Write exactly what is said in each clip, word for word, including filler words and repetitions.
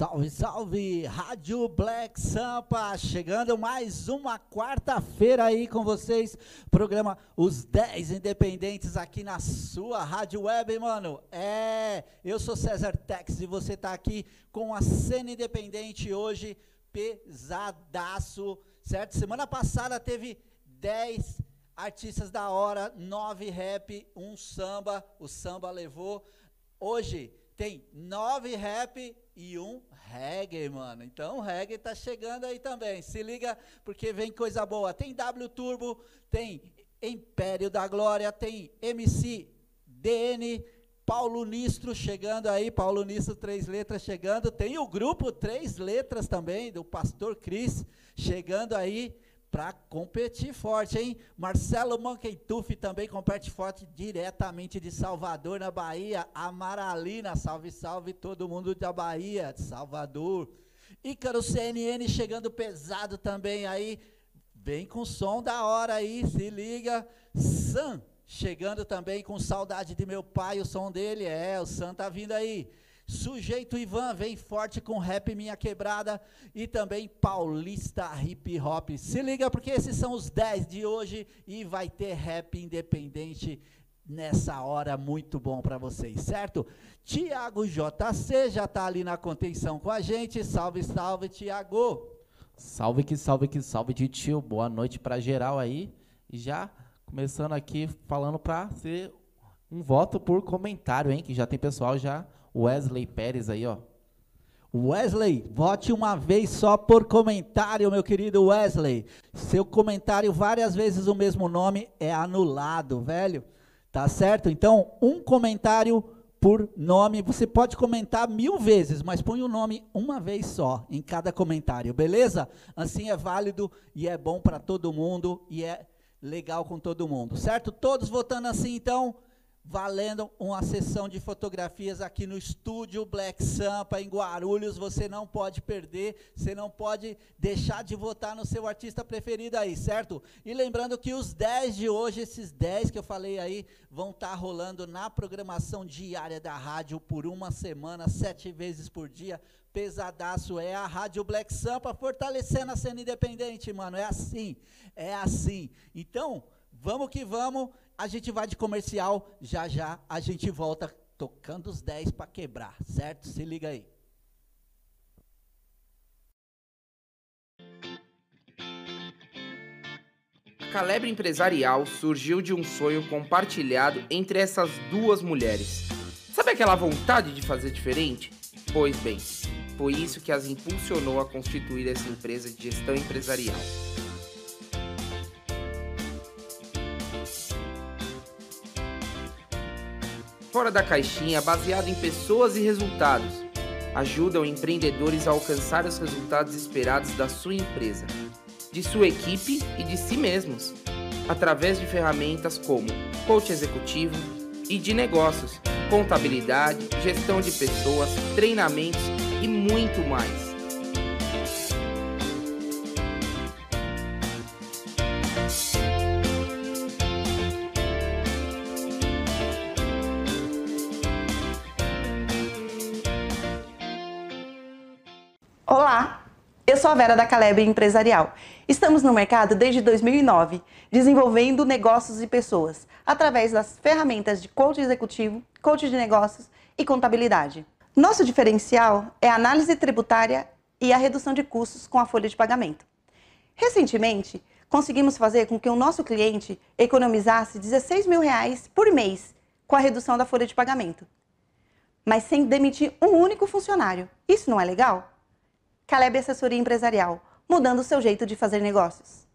Salve, salve! Rádio Black Sampa, chegando mais uma quarta-feira aí com vocês, programa Os dez Independentes aqui na sua rádio web, mano. É, eu sou Cesar Tex e você tá aqui com a cena independente hoje, pesadaço, certo? Semana passada teve dez artistas da hora, nove rap, um samba, o samba levou. Hoje tem nove rap e um reggae, mano. Então o reggae tá chegando aí também. Se liga, porque vem coisa boa. Tem W Turbo, tem Império da Glória, tem M C D N, Paulo Nistro chegando aí, Paulo Nistro, Três Letras chegando. Tem o grupo Três Letras também, do Pastor Cris, chegando aí para competir forte, hein? Marcelo Monkey Tuff também compete forte diretamente de Salvador, na Bahia. Amaralina, salve, salve todo mundo da Bahia, de Salvador. Ícaro C N N chegando pesado também aí. Vem com som da hora aí, se liga. Sam chegando também com Saudade de Meu Pai, o som dele. É, o Sam tá vindo aí. Sujeito Ivan vem forte com Rap Minha Quebrada e também Paulista Hip Hop. Se liga, porque esses são os dez de hoje e vai ter rap independente nessa hora, muito bom para vocês, certo? Thiago J C já tá ali na contenção com a gente. Salve, salve, Thiago. Salve que salve que salve de tio. Boa noite para geral aí. E já começando aqui falando para ser um voto por comentário, hein, que já tem pessoal já. Wesley Pérez aí, ó. Wesley, vote uma vez só por comentário, meu querido Wesley. Seu comentário, várias vezes o mesmo nome, é anulado, velho. Tá certo? Então, um comentário por nome. Você pode comentar mil vezes, mas põe o nome uma vez só em cada comentário, beleza? Assim é válido e é bom para todo mundo e é legal com todo mundo, certo? Todos votando assim, então... Valendo uma sessão de fotografias aqui no estúdio Black Sampa, em Guarulhos. Você não pode perder, você não pode deixar de votar no seu artista preferido aí, certo? E lembrando que os dez de hoje, esses dez que eu falei aí, vão estar rolando na programação diária da rádio por uma semana, sete vezes por dia. Pesadaço, é a Rádio Black Sampa fortalecendo a cena independente, mano. É assim, é assim. Então, vamos que vamos. A gente vai de comercial, já já a gente volta tocando os dez para quebrar, certo? Se liga aí. A Caleb Empresarial surgiu de um sonho compartilhado entre essas duas mulheres. Sabe aquela vontade de fazer diferente? Pois bem, foi isso que as impulsionou a constituir essa empresa de gestão empresarial. Fora da caixinha, baseado em pessoas e resultados, ajudam empreendedores a alcançar os resultados esperados da sua empresa, de sua equipe e de si mesmos, através de ferramentas como coach executivo e de negócios, contabilidade, gestão de pessoas, treinamentos e muito mais. Eu sou a Vera da Caleb Empresarial. Estamos no mercado desde dois mil e nove, desenvolvendo negócios e pessoas, através das ferramentas de coach executivo, coach de negócios e contabilidade. Nosso diferencial é a análise tributária e a redução de custos com a folha de pagamento. Recentemente, conseguimos fazer com que o nosso cliente economizasse dezesseis mil reais por mês com a redução da folha de pagamento, mas sem demitir um único funcionário. Isso não é legal? Caleb Assessoria Empresarial, mudando o seu jeito de fazer negócios.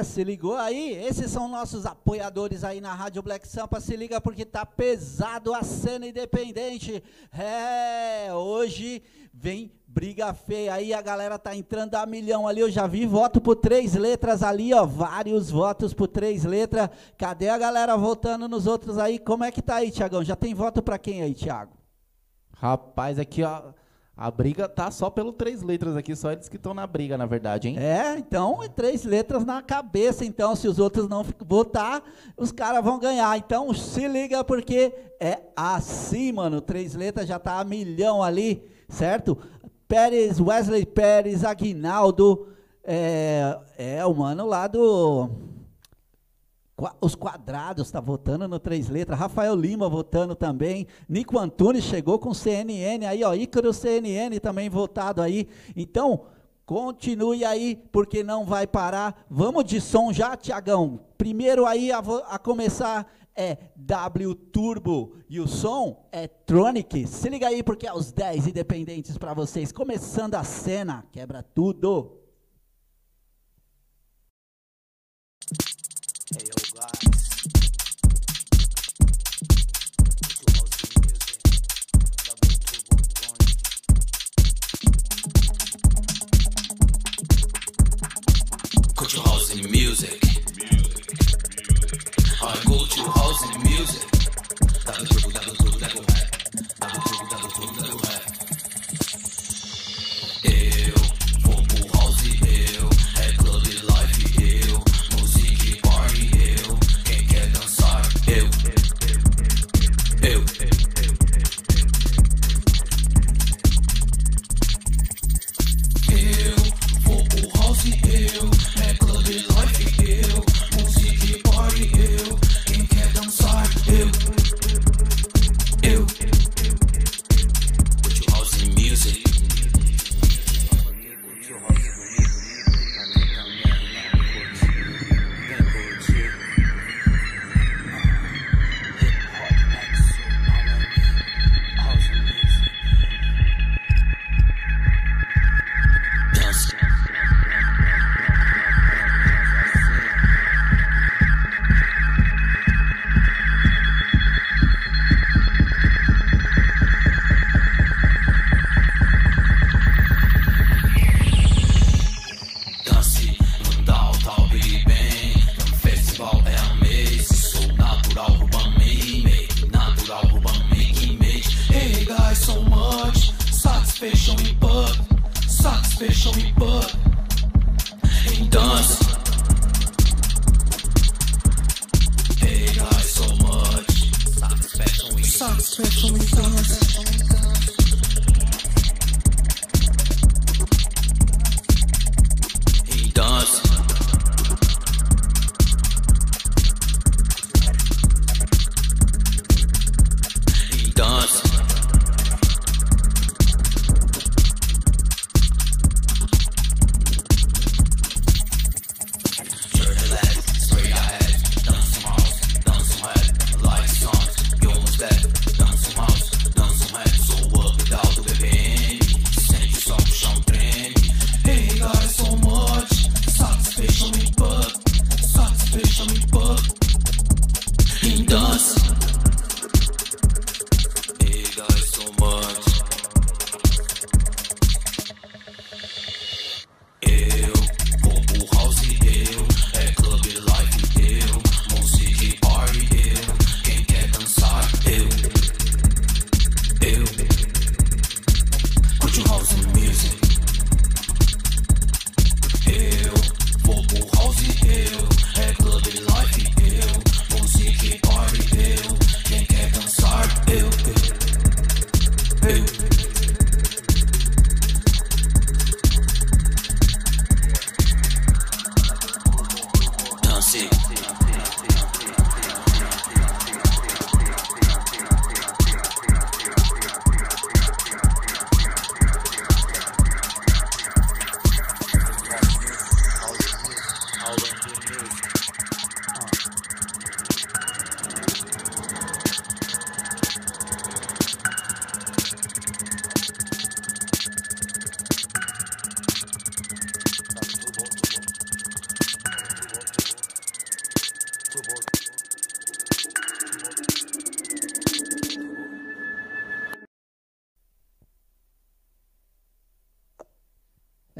É, se ligou aí? Esses são nossos apoiadores aí na Rádio Black Sampa. Se liga porque tá pesado a cena independente. É, hoje vem briga feia aí, a galera tá entrando a milhão ali. Eu já vi voto por Três Letras ali, ó, vários votos por Três Letras. Cadê a galera votando nos outros aí? Como é que tá aí, Tiagão? Já tem voto pra quem aí, Tiago? Rapaz, aqui ó, a briga tá só pelo Três Letras aqui, só eles que estão na briga, na verdade, hein? É, então, Três Letras na cabeça, então, se os outros não votar, os caras vão ganhar. Então, se liga, porque é assim, mano, Três Letras já tá a milhão ali, certo? Pérez, Wesley Pérez, Agnaldo, é, é o mano lá do... Os Quadrados tá votando no Três Letras, Rafael Lima votando também, Nico Antunes chegou com C N N aí, ó, Ícaro C N N também votado aí. Então, continue aí, porque não vai parar. Vamos de som já, Tiagão. Primeiro aí a, a começar é W Turbo e o som é Tronic. Se liga aí, porque é os dez independentes para vocês. Começando a cena, quebra tudo. Culture house in the music. I go to house in the music. Double triple, double triple, double high. Double triple, double triple, double high. Eu vou pro house e eu. É club life e eu. Music e party eu. Quem quer dançar eu. Eu. Eu vou pro house e eu. Dance some house, dance some house.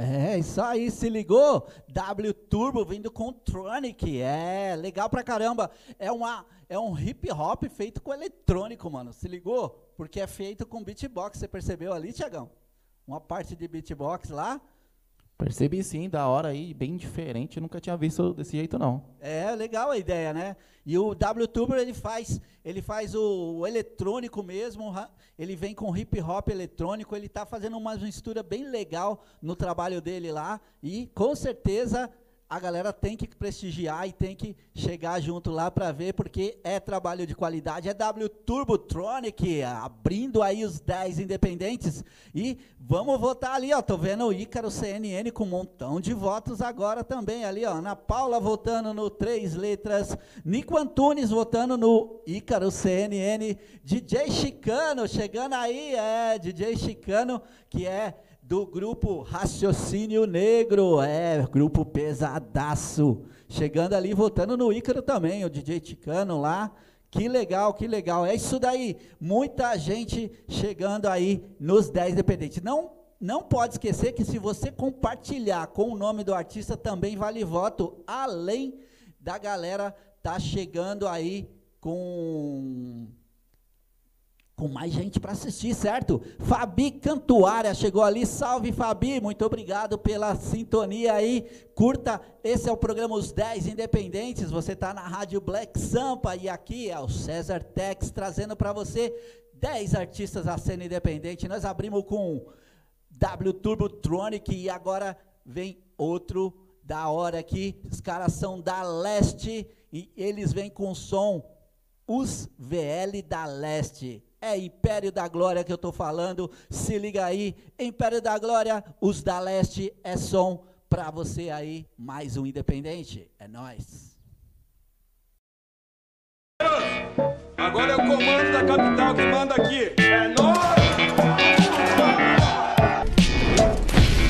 É, isso aí, se ligou? W Turbo vindo com Tronic, é legal pra caramba. É, uma, é um hip hop feito com eletrônico, mano, se ligou? Porque é feito com beatbox, você percebeu ali, Tiagão? Uma parte de beatbox lá. Percebi sim, da hora aí, bem diferente, eu nunca tinha visto desse jeito não. É, legal a ideia, né? E o W Turbo, ele faz, ele faz o, o eletrônico mesmo, ele vem com hip hop eletrônico, ele tá fazendo uma mistura bem legal no trabalho dele lá, e com certeza a galera tem que prestigiar e tem que chegar junto lá para ver, porque é trabalho de qualidade, é W Turbo Tronic, abrindo aí os dez independentes, e vamos votar ali, ó, tô vendo o Ícaro C N N com um montão de votos agora também, ali, ó, Ana Paula votando no Três Letras, Nico Antunes votando no Ícaro C N N, D J Chicano, chegando aí, é, D J Chicano, que é do grupo Raciocínio Negro, é, grupo pesadaço, chegando ali, votando no Ícaro também, o D J Chicano lá, que legal, que legal, é isso daí, muita gente chegando aí nos dez independentes, não, não pode esquecer que se você compartilhar com o nome do artista, também vale voto, além da galera tá chegando aí com... com mais gente para assistir, certo? Fabi Cantuária chegou ali, salve Fabi, muito obrigado pela sintonia aí, curta, esse é o programa Os dez Independentes, você está na Rádio Black Sampa, e aqui é o Cesar Tex, trazendo para você dez artistas da cena independente, nós abrimos com W Turbo Tronic, e agora vem outro da hora aqui, os caras são da Leste, e eles vêm com o som, os V L da Leste. É Império da Glória que eu estou falando, se liga aí, Império da Glória, os da Leste, é som para você aí, mais um independente, é nóis. Agora é o comando da capital que manda aqui, é nóis.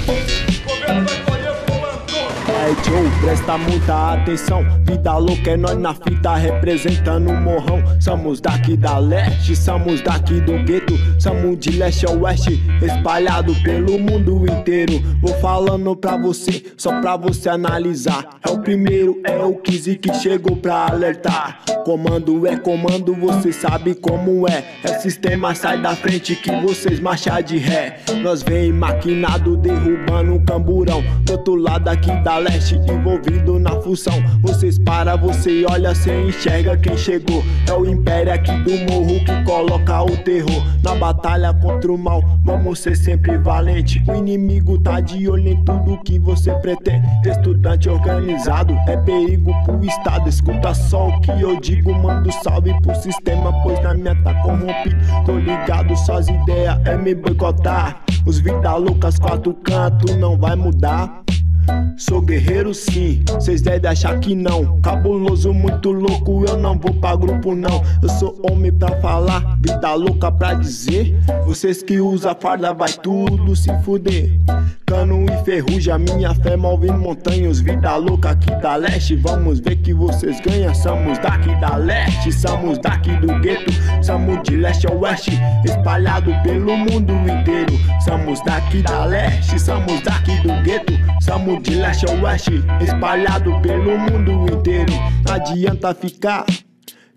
O governo vai colher o comando. É Joe, presta muita atenção. Vida louca é nós na fita, representando o morrão. Somos daqui da leste, somos daqui do gueto, somos de leste a oeste, espalhado pelo mundo inteiro. Vou falando pra você, só pra você analisar. É o primeiro, é o quinze que chegou pra alertar. Comando é comando, você sabe como é. É sistema, sai da frente que vocês marcham de ré. Nós vem maquinado, derrubando o camburão. Do outro lado aqui da leste, envolvido na função. Vocês para, você olha, cê enxerga quem chegou. É o império aqui do morro que coloca o terror. Na batalha contra o mal, vamos ser sempre valente. O inimigo tá de olho em tudo que você pretende. Estudante organizado é perigo pro estado. Escuta só o que eu digo, mando salve pro sistema, pois na minha tá corrompido. Tô ligado, suas ideias é me boicotar. Os vida loucas, quatro cantos, não vai mudar. Sou guerreiro sim, cês devem achar que não. Cabuloso, muito louco, eu não vou pra grupo não. Eu sou homem pra falar, vida louca pra dizer. Vocês que usam farda vai tudo se fuder. Cano e ferrugem, a minha fé move montanhas. Vida louca aqui da leste, vamos ver que vocês ganham. Somos daqui da leste, somos daqui do gueto, somos de leste a oeste, espalhado pelo mundo inteiro. Somos daqui da leste, somos daqui do gueto, somos de leste a oeste, espalhado pelo mundo inteiro. Não adianta ficar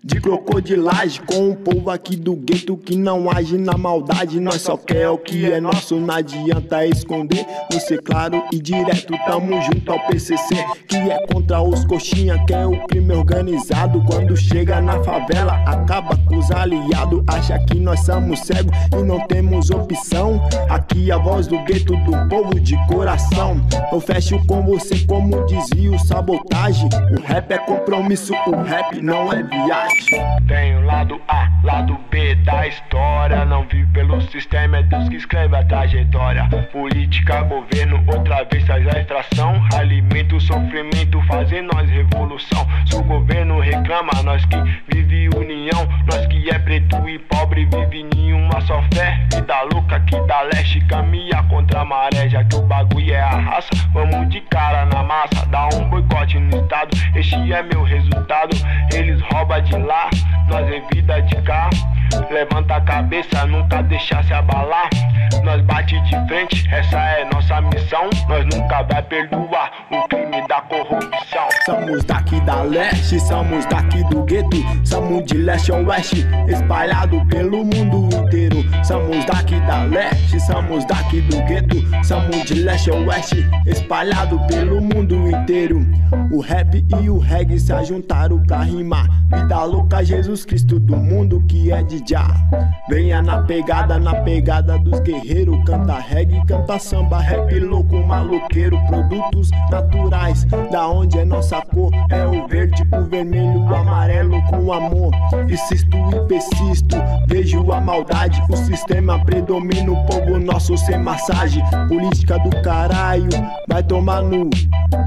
de crocodilagem com o povo aqui do gueto que não age na maldade. Nós só quer o que é nosso, não adianta esconder. Você claro e direto, tamo junto ao P C C, que é contra os coxinha, que é o crime organizado. Quando chega na favela, acaba com os aliados. Acha que nós somos cegos e não temos opção. Aqui a voz do gueto, do povo de coração. Eu fecho com você como desvio, sabotagem. O rap é compromisso, o rap não é viagem. Tem o lado A, lado B da história. Não vive pelo sistema, é Deus que escreve a trajetória. Política, governo, outra vez faz a extração. Alimenta o sofrimento, fazendo nós revolução. Se o governo reclama, nós que vive união. Nós que é preto e pobre, vive nenhuma só fé. Vida louca aqui da leste, caminha contra a maré. Já que o bagulho é a raça, vamos de cara na massa. Dá um boicote no estado, este é meu resultado. Eles roubam de lá, nós em vida de cá. Levanta a cabeça, nunca deixar se abalar. Nós bate de frente, essa é nossa nossa missão, nós nunca vai perdoar o crime da corrupção. Somos daqui da leste, somos daqui do gueto, somos de leste a oeste, espalhado pelo mundo inteiro. Somos daqui da leste, somos daqui do gueto, somos de leste a oeste, espalhado pelo mundo inteiro. O rap e o reggae se ajuntaram pra rimar, vida louca, Jesus Cristo do mundo que é de já. Venha na pegada, na pegada dos guerreiros, canta reggae, canta samba, rap louco, maloqueiro, produtos naturais, da onde é nossa cor, é o verde, o vermelho, o amarelo com amor. Insisto e persisto, vejo a maldade, o sistema predomina, o povo nosso sem massagem, política do caralho, vai tomar nu.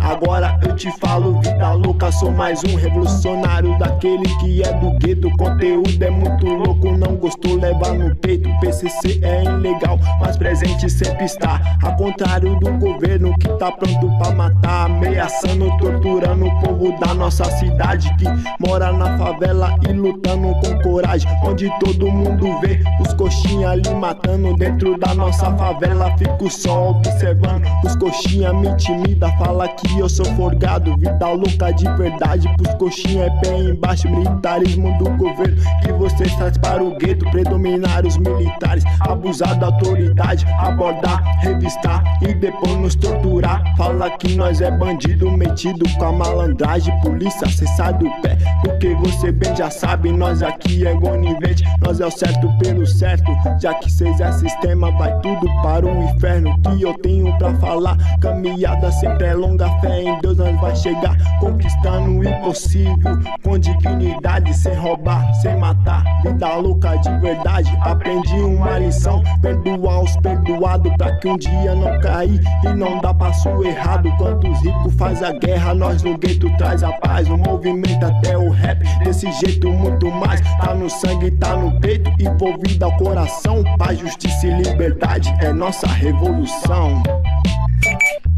Agora eu te falo, vida louca, sou mais um revolucionário daquele que é do gueto, conteúdo é muito louco, não gostou, leva no peito, P C C é ilegal, mas presente sempre está, a contrário do governo que tá pronto pra matar, ameaçando, torturando o povo da nossa cidade, que mora na favela e lutando com coragem, onde todo mundo vê os coxinha ali matando, dentro da nossa favela fico só observando, os coxinha me intimida, fala que eu sou forgado, vida louca de verdade, pros coxinha é pé embaixo, militarismo do governo, que você traz para o gueto, predominar os militares, abusar da autoridade, abordar, revistar e depois nos torturar, fala que nós é bandido metido com a malandragem, polícia cê sai do pé, porque você bem já sabe, nós aqui é conivente, nós é o certo pelo certo, já que cês é sistema, vai tudo para o inferno, que eu tenho pra falar, caminhada sempre é longa, fé em Deus nós vai chegar, conquistando o impossível, com dignidade, sem roubar, sem matar, vida louca de verdade, aprendi uma lição, perdoar os perdoados, pra que um dia não cair, e não dá passo errado, quantos ricos faz a guerra, nós no gueto traz a paz, o movimento até o rap, desse jeito muito mais, tá no sangue, tá no peito, envolvido ao coração, paz, justiça e liberdade, é nossa revolução.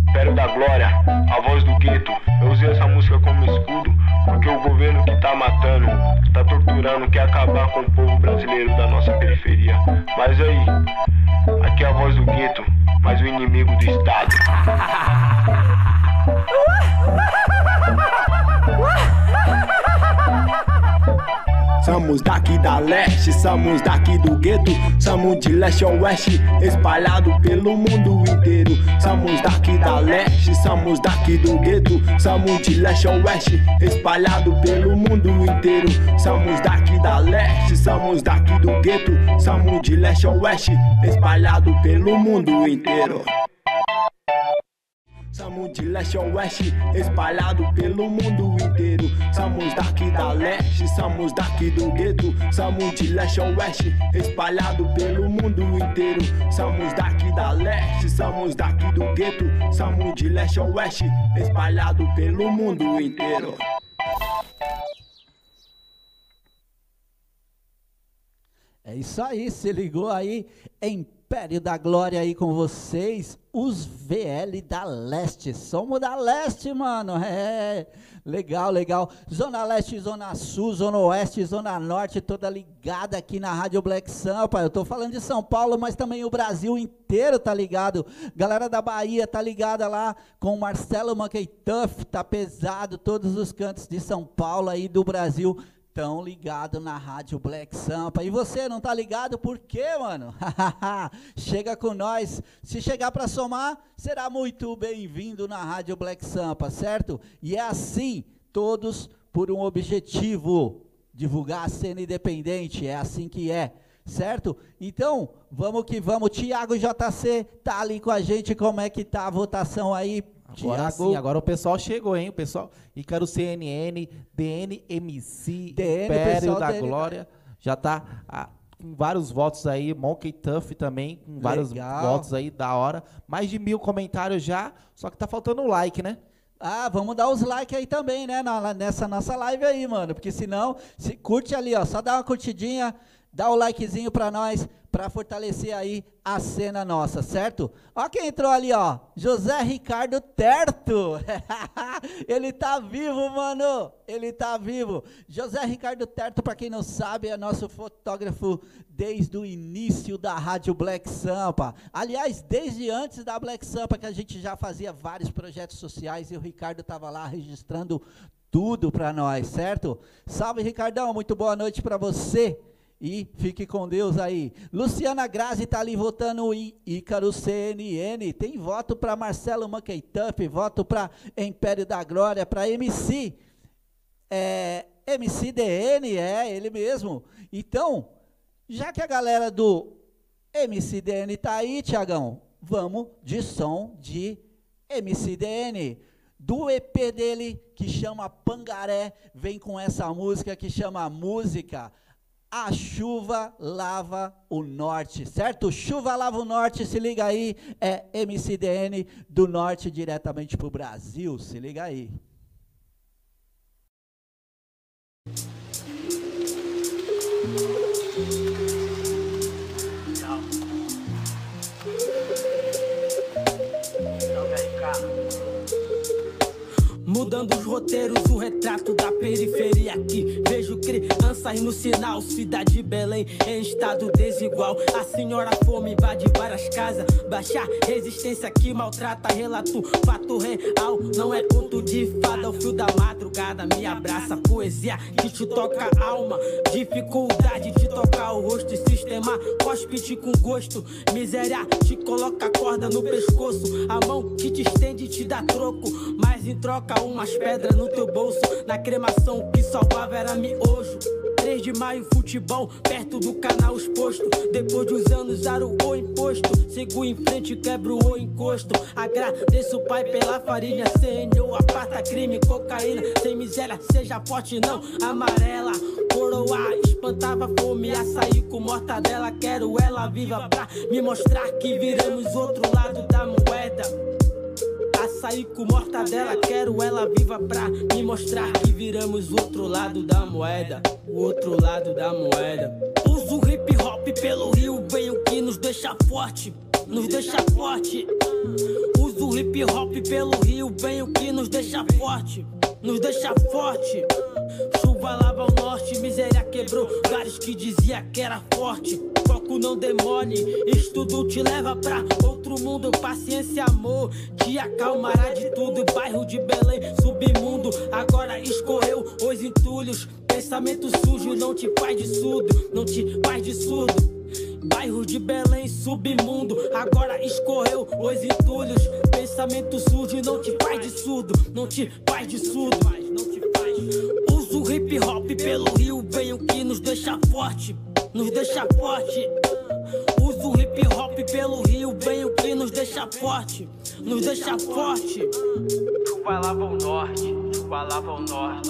Império da Glória, a voz do gueto, eu usei essa música como escudo, porque o governo que tá matando, tá torturando, quer acabar com o povo brasileiro da nossa periferia. Mas aí, aqui é a voz do gueto, mas o inimigo do Estado. Somos daqui da leste, somos daqui do gueto, somos de leste a oeste, espalhado pelo mundo inteiro. Somos daqui da leste, somos daqui do gueto, somos de leste a oeste, espalhado pelo mundo inteiro. Somos daqui da leste, somos daqui do gueto, somos de leste a oeste, espalhado pelo mundo inteiro. Somos de leste a oeste, espalhado pelo mundo inteiro. Somos daqui da leste, somos daqui do gueto. Somos de leste a oeste, espalhado pelo mundo inteiro. Somos daqui da leste, somos daqui do gueto. Somos de leste a oeste, espalhado pelo mundo inteiro. É isso aí, se ligou aí em Império da Glória aí com vocês, os V L da Leste, somos da Leste, mano, é, legal, legal, Zona Leste, Zona Sul, Zona Oeste, Zona Norte, toda ligada aqui na Rádio Black Sampa, eu tô falando de São Paulo, mas também o Brasil inteiro tá ligado, galera da Bahia tá ligada lá com o Marcelo Monkey Tuff, tá pesado, todos os cantos de São Paulo aí do Brasil, tão ligado na Rádio Black Sampa. E você não tá ligado por quê, mano? Chega com nós. Se chegar para somar, será muito bem-vindo na Rádio Black Sampa, certo? E é assim, todos por um objetivo, divulgar a cena independente, é assim que é, certo? Então, vamos que vamos. Thiago J C tá ali com a gente, como é que tá a votação aí? Agora sim, agora o pessoal chegou, hein? O pessoal, Ícaro C N N, D N, M C, Império da Glória, já tá ah, com vários votos aí, Monkey Tuff também, com vários votos aí, da hora. Mais de mil comentários já, só que tá faltando um like, né? Ah, vamos dar os likes aí também, né? Na, nessa nossa live aí, mano, porque senão, se curte ali, ó, só dá uma curtidinha, Dá o likezinho para nós, para fortalecer aí a cena nossa, certo? Ó quem entrou ali, ó, José Ricardo Terto. Ele tá vivo, mano, ele tá vivo. José Ricardo Terto, para quem não sabe, é nosso fotógrafo desde o início da Rádio Black Sampa. Aliás, desde antes da Black Sampa, que a gente já fazia vários projetos sociais e o Ricardo estava lá registrando tudo para nós, certo? Salve, Ricardão, muito boa noite para você. E fique com Deus aí. Luciana Grazi está ali votando em Ícaro C N N. Tem voto para Marcelo Monkey Tuff, voto para Império da Glória, para M C. É, M C D N, é ele mesmo. Então, já que a galera do M C D N está aí, Tiagão, vamos de som de M C D N. Do E P dele, que chama Pangaré, vem com essa música que chama Música. A chuva lava o norte, certo? Chuva lava o norte, se liga aí, é M C D N do norte diretamente pro Brasil, se liga aí. Mudando os roteiros, o retrato da periferia aqui. Vejo crianças no sinal, cidade de Belém em estado desigual. A senhora fome invade várias casas. Baixar resistência que maltrata, relato, fato real. Não é conto de fada, o fio da madrugada me abraça. Poesia que te toca a alma, dificuldade de tocar o rosto. Sistema cospe-te com gosto, miséria te coloca a corda no pescoço. A mão que te estende te dá troco, mas em troca umas pedras no teu bolso. Na cremação o que salvava era miojo. Três de maio, futebol, perto do canal exposto. Depois de uns anos, zero o imposto. Sigo em frente, quebro o encosto. Agradeço o pai pela farinha. C N O, aparta crime, cocaína. Sem miséria, seja forte, não amarela. Coroa, espantava fome, açaí com mortadela. Quero ela viva pra me mostrar que viramos outro lado da moeda. Açaí com mortadela, quero ela viva pra me mostrar que viramos o outro lado da moeda, o outro lado da moeda. Uso o hip hop pelo rio, veio que nos deixa forte, nos deixa forte. Uso o hip hop pelo rio, veio que nos deixa forte, nos deixa forte. Chuva lava o norte, miséria quebrou lugares que dizia que era forte. Foco não demone, estudo te leva pra outro mundo. Paciência, amor, te acalmará de tudo. Bairro de Belém, submundo, agora escorreu os entulhos. Pensamento sujo não te faz de surdo, não te faz de surdo. Bairro de Belém, submundo, agora escorreu os entulhos. Pensamento sujo não te faz de surdo, não te faz de surdo. Uso o hip hop pelo rio, veio que nos deixa forte, nos deixa forte. Uso o hip hop pelo rio, veio que nos deixa forte, nos deixa forte. Chuva lava o norte, chuva lava o norte.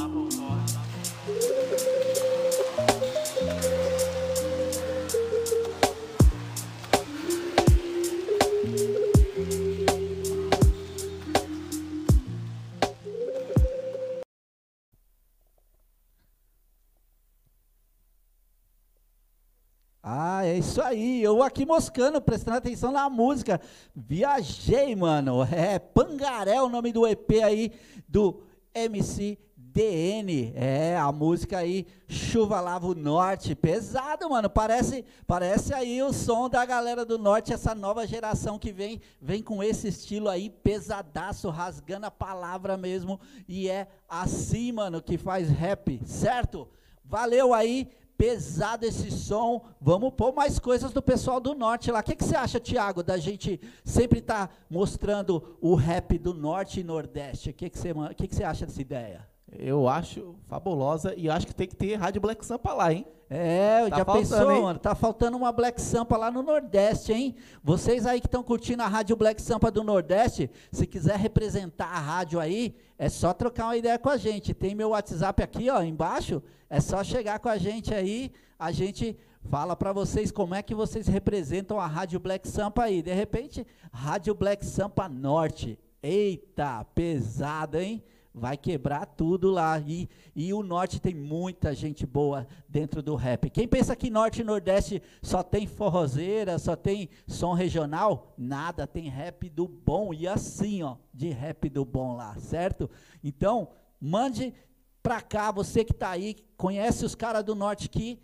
Ah, é isso aí, eu aqui moscando, prestando atenção na música, viajei, mano, é Pangaré o nome do E P aí, do M C D N, é, a música aí, Chuva Lava o Norte, pesado, mano, parece, parece aí o som da galera do Norte, essa nova geração que vem, vem com esse estilo aí, pesadaço, rasgando a palavra mesmo, e é assim, mano, que faz rap, certo? Valeu aí. Pesado esse som, vamos pôr mais coisas do pessoal do Norte lá. O que, que você acha, Thiago, da gente sempre estar tá mostrando o rap do Norte e Nordeste? O que, que, você, que, que você acha dessa ideia? Eu acho fabulosa e acho que tem que ter Rádio Black Sampa lá, hein? É, tá já faltando, pensou, hein? Mano? Tá faltando uma Black Sampa lá no Nordeste, hein? Vocês aí que estão curtindo a Rádio Black Sampa do Nordeste, se quiser representar a rádio aí, é só trocar uma ideia com a gente. Tem meu WhatsApp aqui, ó, embaixo. É só chegar com a gente aí, a gente fala para vocês como é que vocês representam a Rádio Black Sampa aí. De repente, Rádio Black Sampa Norte. Eita, pesado, hein? vai quebrar tudo lá. E, e o Norte tem muita gente boa dentro do rap. Quem pensa que Norte e Nordeste só tem forrozeira, só tem som regional, nada, tem rap do bom. E assim, ó, de rap do bom lá, certo? Então, mande pra cá, você que tá aí, conhece os caras do Norte que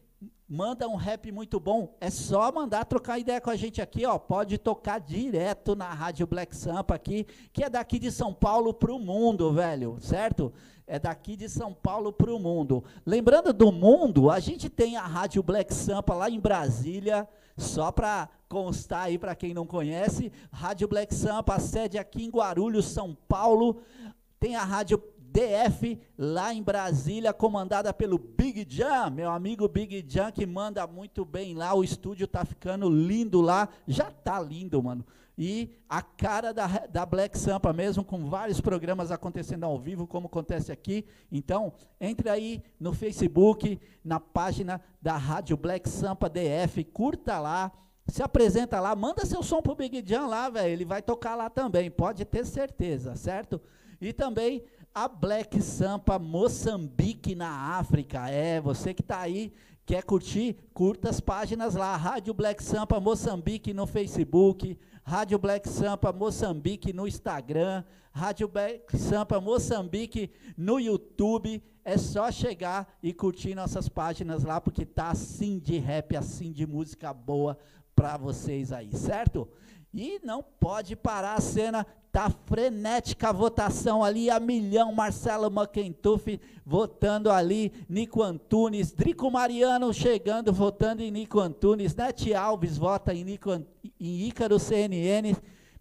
manda um rap muito bom, é só mandar trocar ideia com a gente aqui, ó, pode tocar direto na Rádio Black Sampa aqui, que é daqui de São Paulo para o mundo, velho, certo? É daqui de São Paulo para o mundo. Lembrando do mundo, a gente tem a Rádio Black Sampa lá em Brasília, só para constar aí para quem não conhece, Rádio Black Sampa, a sede aqui em Guarulhos, São Paulo, tem a Rádio D F, lá em Brasília, comandada pelo Big Jam, meu amigo Big Jam, que manda muito bem lá, o estúdio tá ficando lindo lá, já tá lindo, mano, e a cara da, da Black Sampa mesmo, com vários programas acontecendo ao vivo, como acontece aqui, então, entre aí no Facebook, na página da Rádio Black Sampa D F, curta lá, se apresenta lá, manda seu som pro Big Jam lá, velho, ele vai tocar lá também, pode ter certeza, certo? E também a Black Sampa Moçambique na África, é, você que está aí, quer curtir, curta as páginas lá, Rádio Black Sampa Moçambique no Facebook, Rádio Black Sampa Moçambique no Instagram, Rádio Black Sampa Moçambique no YouTube, é só chegar e curtir nossas páginas lá, porque tá assim de rap, assim de música boa para vocês aí, certo? E não pode parar a cena, tá frenética a votação ali, a milhão, Marcelo Monkey Tuff votando ali, Nico Antunes, Drico Mariano chegando, votando em Nico Antunes, Nete Alves vota em, Nico, em Ícaro C N N,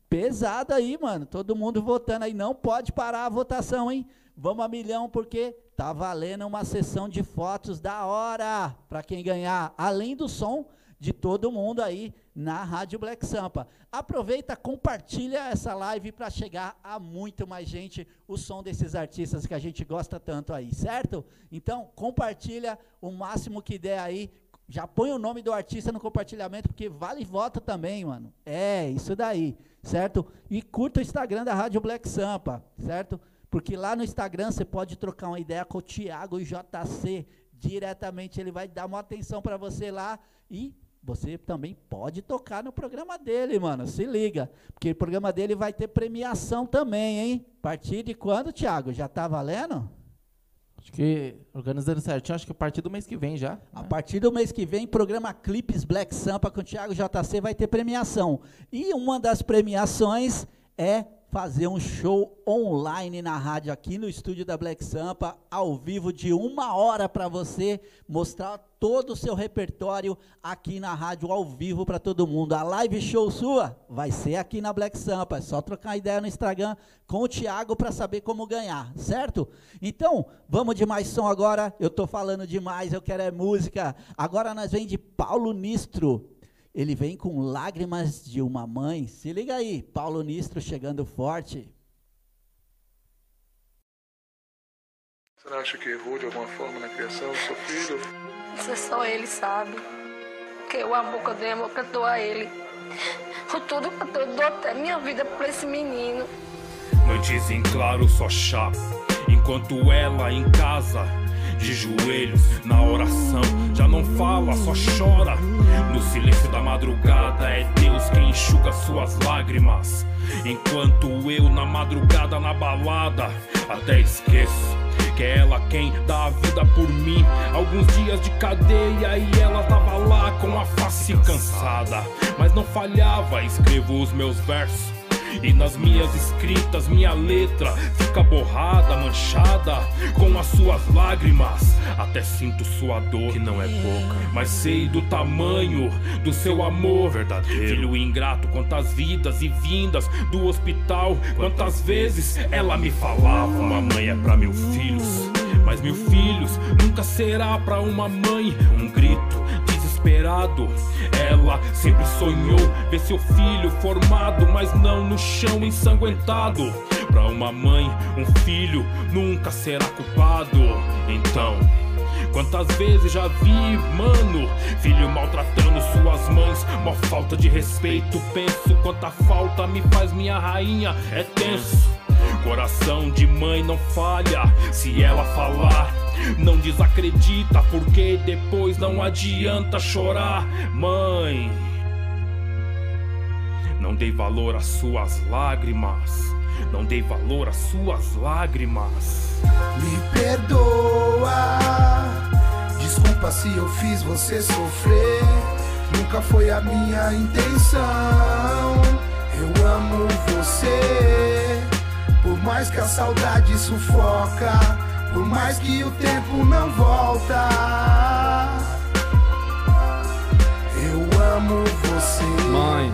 pesada aí, mano, todo mundo votando aí, não pode parar a votação, hein? Vamos a milhão, porque tá valendo uma sessão de fotos da hora, para quem ganhar, além do som de todo mundo aí na Rádio Black Sampa. Aproveita, compartilha essa live para chegar a muito mais gente o som desses artistas que a gente gosta tanto aí, certo? Então, compartilha o máximo que der aí, já põe o nome do artista no compartilhamento, porque vale voto também, mano. É, isso daí, certo? E curta o Instagram da Rádio Black Sampa, certo? Porque lá no Instagram você pode trocar uma ideia com o Thiago J C, diretamente ele vai dar uma atenção para você lá e você também pode tocar no programa dele, mano, se liga, porque o programa dele vai ter premiação também, hein? A partir de quando, Thiago? Já tá valendo? Acho que, organizando certinho, acho que a partir do mês que vem já. A né? partir do mês que vem, programa Clipes Black Sampa com o Thiago J C vai ter premiação. E uma das premiações é fazer um show online na rádio aqui no estúdio da Black Sampa, ao vivo de uma hora para você mostrar todo o seu repertório aqui na rádio, ao vivo para todo mundo. A live show sua vai ser aqui na Black Sampa, é só trocar ideia no Instagram com o Thiago para saber como ganhar, certo? Então, vamos de mais som agora, eu tô falando demais, eu quero é música. Agora nós vem de Paulo Nistro. Ele vem com Lágrimas de uma Mãe. Se liga aí, Paulo Nistro chegando forte. Você acha que errou de alguma forma na criação do seu filho? Isso só ele sabe. Porque o amor que eu dei, o amor que eu dou a ele. O tudo que eu dou até minha vida pra esse menino. Noites em claro, só chá. Enquanto ela em casa, de joelhos na oração, já não fala, só chora. No silêncio da madrugada é Deus quem enxuga suas lágrimas, enquanto eu na madrugada na balada até esqueço que é ela quem dá a vida por mim. Alguns dias de cadeia e ela tava lá com a face cansada, mas não falhava, escrevo os meus versos e nas minhas escritas minha letra fica borrada, manchada com as suas lágrimas. Até sinto sua dor, que não é pouca, mas sei do tamanho do seu amor verdadeiro. Filho ingrato, quantas vidas e vindas do hospital, quantas vezes ela me falava: uma mãe é pra meus filhos, mas mil filhos nunca será pra uma mãe. Um grito desesperado, ela sempre sonhou ver seu filho formado, mas não no chão ensanguentado. Pra uma mãe, um filho nunca será culpado. Então, quantas vezes já vi, mano, filho maltratando suas mães, mó falta de respeito. Penso quanta falta me faz minha rainha, é tenso. Coração de mãe não falha, se ela falar, não desacredita, porque depois não adianta chorar. Mãe, não dei valor às suas lágrimas, não dei valor às suas lágrimas. Me perdoa, desculpa se eu fiz você sofrer, nunca foi a minha intenção. Eu amo você, por mais que a saudade sufoca, por mais que o tempo não volta. Eu amo você. Mãe,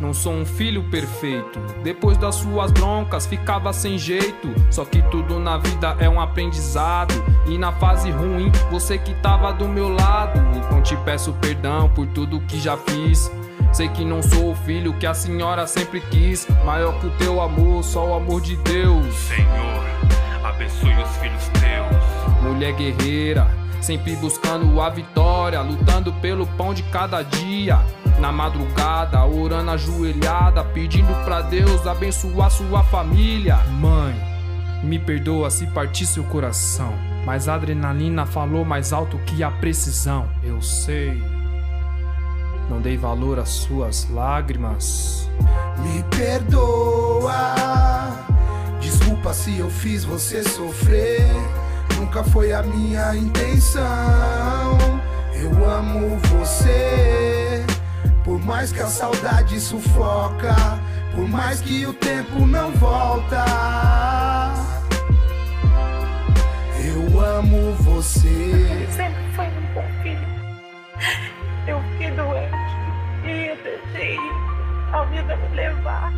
não sou um filho perfeito, depois das suas broncas ficava sem jeito. Só que tudo na vida é um aprendizado, e na fase ruim você que tava do meu lado. Então te peço perdão por tudo que já fiz, sei que não sou o filho que a senhora sempre quis. Maior que o teu amor, só o amor de Deus. Senhor, abençoe os filhos teus. Mulher guerreira, sempre buscando a vitória, lutando pelo pão de cada dia. Na madrugada, orando ajoelhada, pedindo pra Deus abençoar sua família. Mãe, me perdoa se partir seu coração, mas a adrenalina falou mais alto que a precisão. Eu sei, não dei valor às suas lágrimas. Me perdoa, desculpa se eu fiz você sofrer, nunca foi a minha intenção. Eu amo você, por mais que a saudade sufoca, por mais que o tempo não volta. Eu amo você. Sempre foi um bom filho. Eu fiquei doente e eu deixei a vida me levar.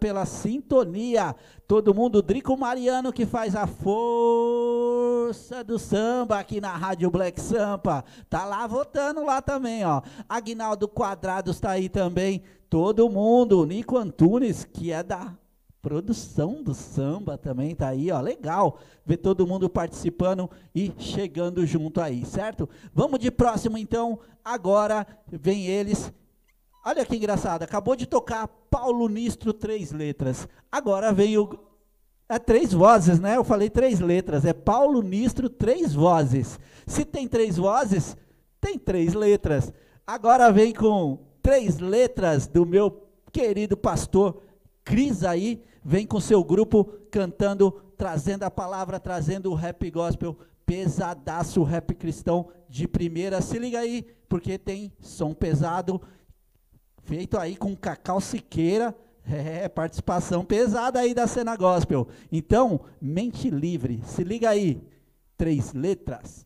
Pela sintonia, todo mundo, Drico Mariano que faz a força do samba aqui na Rádio Black Sampa, tá lá votando lá também, ó, Agnaldo Quadrados tá aí também, todo mundo, Nico Antunes, que é da produção do samba também tá aí, ó, legal, ver todo mundo participando e chegando junto aí, certo? Vamos de próximo então, agora vem eles. Olha que engraçado, acabou de tocar Paulo Nistro, Três Letras. Agora veio... É três vozes, né? Eu falei três letras. É Paulo Nistro, Três Vozes. Se tem três vozes, tem três letras. Agora vem com Três Letras do meu querido pastor Cris aí. Vem com seu grupo cantando, trazendo a palavra, trazendo o rap gospel pesadaço, rap cristão de primeira. Se liga aí, porque tem som pesado. Feito aí com Cacau Siqueira, é, participação pesada aí da cena gospel. Então, mente livre, se liga aí, Três Letras.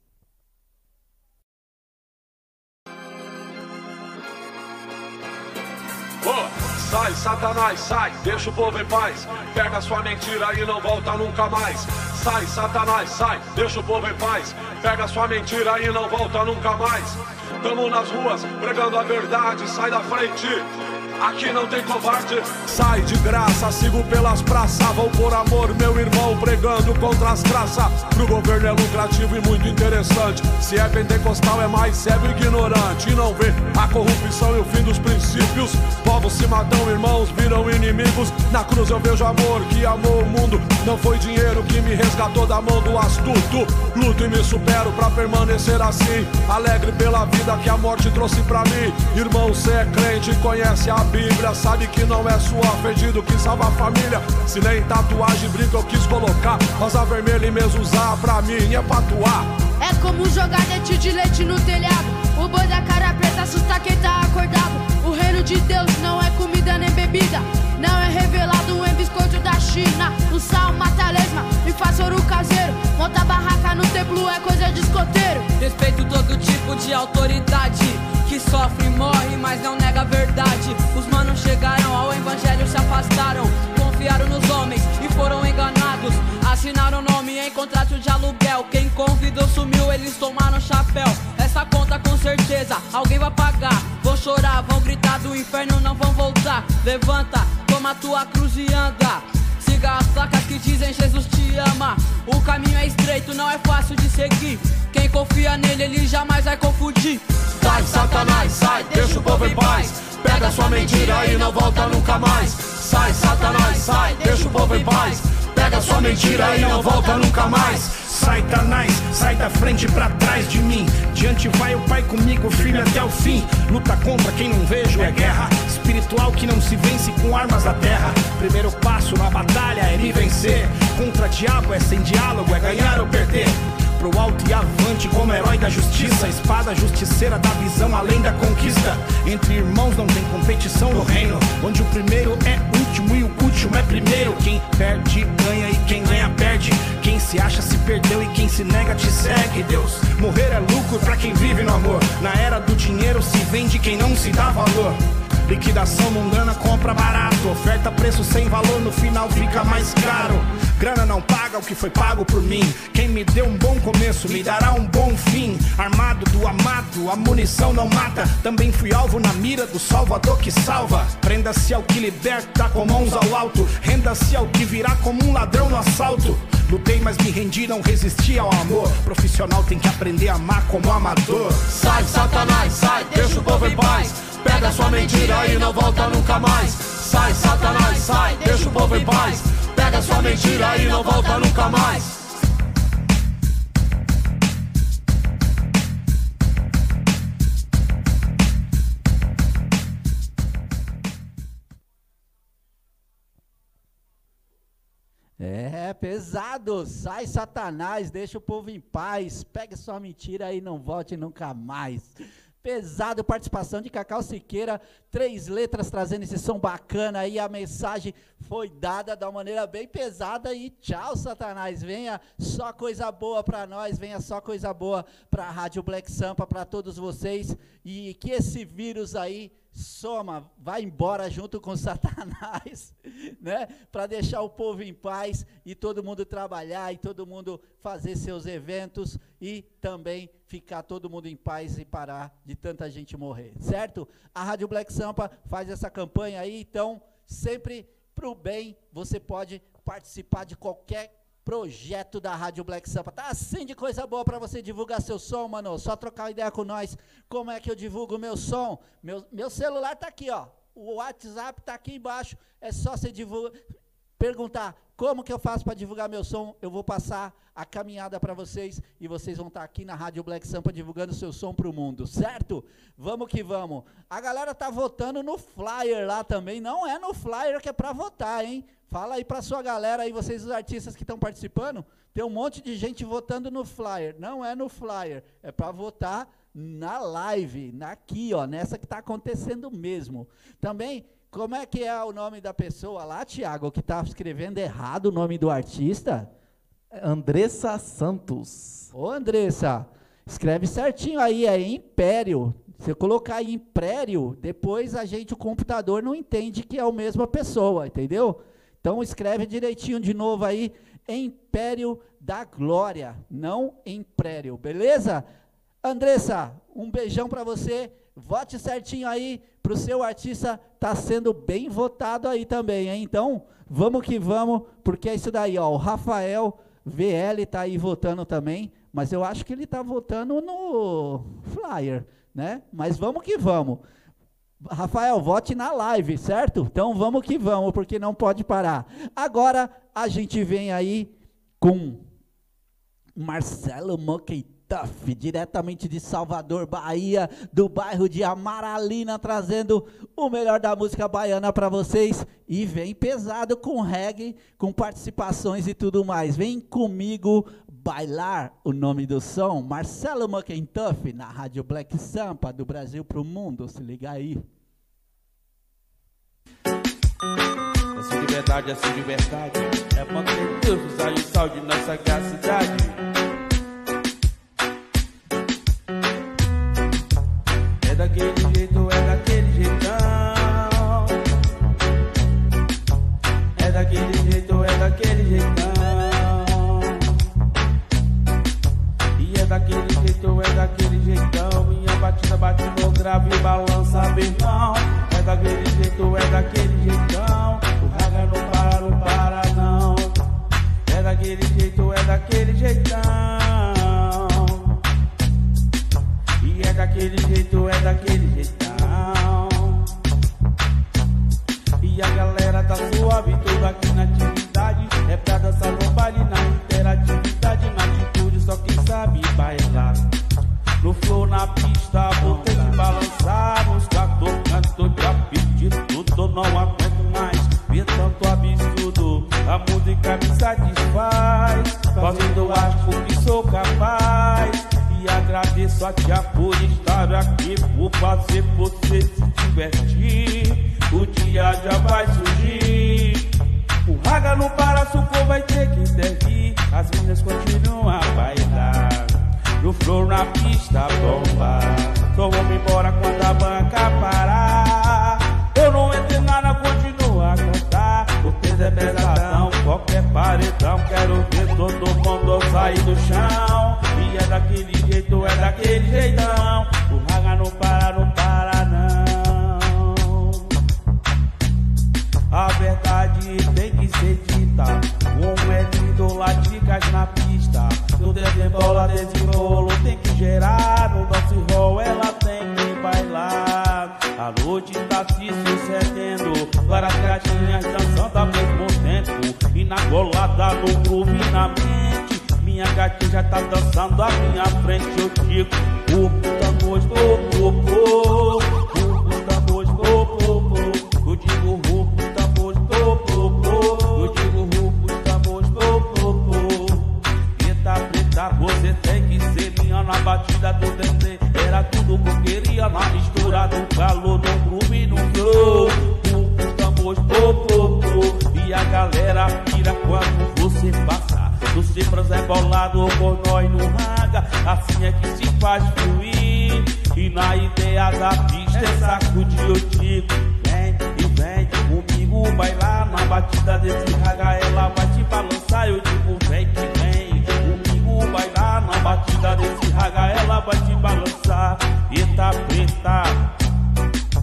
Oh, sai, Satanás, sai, deixa o povo em paz, pega sua mentira e não volta nunca mais. Sai, Satanás, sai, deixa o povo em paz, pega sua mentira e não volta nunca mais. Tamo nas ruas, pregando a verdade, sai da frente. aqui não tem covarde. Sai de graça, sigo pelas praças, vou por amor, meu irmão, pregando contra as traças. Pro governo é lucrativo e muito interessante, se é pentecostal é mais cego ignorante. E não vê a corrupção e o fim dos princípios, povos se matam, irmãos viram inimigos. Na cruz eu vejo amor que amou o mundo, não foi dinheiro que me resgatou da mão do astuto. Luto e me supero pra permanecer assim, alegre pela vida que a morte trouxe pra mim. Irmão, cê é crente, conhece a Bíblia, sabe que não é suor fedido que salva a família. Se nem tatuagem brinca eu quis colocar, rosa vermelha e mesmo usar pra mim é patuar. É como jogar dente de leite no telhado, o boi da cara preta assusta quem tá acordado. O reino de Deus não é comida nem bebida, não é revelado em biscoito da China. O sal mata lesma e faz ouro caseiro, monta barraca no templo é coisa de escoteiro. Respeito todo tipo de autoridade, que sofre e morre, mas não nega a verdade. Os manos chegaram ao evangelho, se afastaram, confiaram nos homens e foram enganados. Assinaram nome em contrato de aluguel, quem convidou sumiu, eles tomaram chapéu. Essa conta com certeza alguém vai pagar, vão chorar, vão gritar, do inferno não vão voltar. Levanta, toma tua cruz e anda, siga as placas que dizem Jesus te ama. O caminho é estreito, não é fácil de seguir, quem confia nele ele jamais vai confundir. Sai Satanás, sai, deixa o povo em paz, pega sua mentira e não volta nunca mais. Sai Satanás, sai, deixa o povo em paz, pega sua mentira e não volta nunca mais. Satanás, sai da frente pra trás de mim, diante vai o Pai comigo, filho até o fim. Luta contra quem não vejo é guerra espiritual que não se vence com armas da terra. Primeiro passo na batalha é me vencer, contra diabo é sem diálogo, é ganhar ou perder. Pro alto e avante como herói da justiça, espada justiceira da visão além da conquista. Entre irmãos não tem competição no reino, onde o primeiro é último e o último é primeiro. Quem perde ganha e quem ganha perde, quem se acha se perdeu e quem se nega te segue. Deus, morrer é lucro pra quem vive no amor, na era do dinheiro se vende quem não se dá valor. Liquidação mundana, compra barato, oferta preço sem valor, no final fica mais caro. Grana não paga o que foi pago por mim, quem me deu um bom começo me dará um bom fim. Armado do amado, a munição não mata, também fui alvo na mira do Salvador que salva. Prenda-se ao que liberta com mãos ao alto, renda-se ao que virá como um ladrão no assalto. Lutei mas me rendi, não resisti ao amor, profissional tem que aprender a amar como amador. Sai Satanás, sai, deixa o povo em paz, pega sua mentira e não volta nunca mais. Sai Satanás, sai, deixa o povo em paz, pega sua mentira e não volta nunca mais. É pesado, sai Satanás, deixa o povo em paz, pega sua mentira e não volte nunca mais. Pesado, participação de Cacau Siqueira, Três Letras trazendo esse som bacana aí, a mensagem foi dada da maneira bem pesada e tchau Satanás, venha só coisa boa para nós, venha só coisa boa para a Rádio Black Sampa, para todos vocês, e que esse vírus aí soma, vai embora junto com Satanás, né? Para deixar o povo em paz e todo mundo trabalhar e todo mundo fazer seus eventos e também ficar todo mundo em paz e parar de tanta gente morrer, certo? A Rádio Black Sampa faz essa campanha aí, então sempre para o bem, você pode participar de qualquer projeto da Rádio Black Sampa. Tá assim de coisa boa para você divulgar seu som, mano. Só trocar ideia com nós. Como é que eu divulgo meu som? Meu, meu celular tá aqui, ó. O WhatsApp tá aqui embaixo. É só você divulgar, perguntar como que eu faço para divulgar meu som. Eu vou passar a caminhada para vocês e vocês vão estar tá aqui na Rádio Black Sampa divulgando seu som pro mundo, certo? Vamos que vamos. A galera tá votando no flyer lá também. Não é no flyer que é para votar, hein? Fala aí pra sua galera aí, vocês os artistas que estão participando, tem um monte de gente votando no flyer, não é no flyer, é para votar na live, aqui ó, nessa que tá acontecendo mesmo. Também, como é que é o nome da pessoa lá, Thiago, que tá escrevendo errado o nome do artista? Andressa Santos. Ô Andressa, escreve certinho aí, é Império. Se eu colocar aí Império, depois a gente, o computador não entende que é a mesma pessoa, entendeu? Então escreve direitinho de novo aí, Império da Glória, não Império, beleza? Andressa, um beijão para você, vote certinho aí para o seu artista tá sendo bem votado aí também, hein? Então, vamos que vamos, porque é isso daí, ó. O Rafael V L tá aí votando também, mas eu acho que ele tá votando no flyer, né? Mas vamos que vamos. Rafael, vote na live, certo? Então vamos que vamos, porque não pode parar. Agora a gente vem aí com Marcelo Monkey Tuff, diretamente de Salvador, Bahia, do bairro de Amaralina, trazendo o melhor da música baiana para vocês. E vem pesado com reggae, com participações e tudo mais. Vem comigo bailar, o nome do som. Marcelo Monkey Tuff, na Rádio Black Sampa, do Brasil pro mundo. Se liga aí. Essa liberdade, essa liberdade é Monkey Tuff, sai o sal de nossa sagacidade. É daquele jeito, é daquele jeitão. É daquele jeito, é daquele jeitão. E é daquele jeito, é daquele jeitão. Minha batida bate no grave e balança bem não. É daquele jeito, é daquele jeitão. O raga não para, não para não. É daquele jeito, é daquele jeitão. É daquele jeito, é daquele jeitão. E a galera tá suave, tudo aqui na atividade. É pra dançar no baile, na interatividade. Na atitude, só quem sabe bailar. No flow, na pista, vou ter que balançar. Nos quatro cantos, já pedi tudo, não aguento mais. Vê tanto absurdo, a música me satisfaz. Fazendo acho que sou capaz. E agradeço a Tia por estar aqui, por fazer você se divertir. O dia já vai surgir. O raga não para, suco vai ter que intervir. As meninas continuam a bailar. No flow na pista bomba. Só vamos embora quando a banca parar. Eu não entro nada, continuo a cantar. O peso é pesadão, qualquer paredão. Quero ver todo mundo sair do chão. É daquele jeito, é daquele jeitão. O raga não para, não para não. A verdade tem que ser dita. Como é lindo, laticas na pista. No desembola, desenrolo tem que gerar. No nosso rol ela tem que bailar. A noite tá se sucedendo. Várias gatinhas dançando ao mesmo tempo. E na golada no groove na mente. Minha gatinha já tá dançando à minha frente, eu digo. Corpo tá nojo, corpo, corpo tá nojo, corpo. Eu digo, corpo tá nojo, corpo. Eu digo, corpo tá nojo, corpo. Preta, preta, você tem que ser minha na batida do D T. Era tudo que eu queria na mistura do calor, no groove e no flow. Corpo tá nojo, corpo. E a galera vira quando você passa. Do cifras é bolado por nós no raga. Assim é que se faz fluir. E na ideia da pista é saco de eu digo. Vem e vem comigo bailar. Na batida desse raga ela vai te balançar. Eu digo vem que vem comigo bailar. Na batida desse raga ela vai te balançar. Eita preta,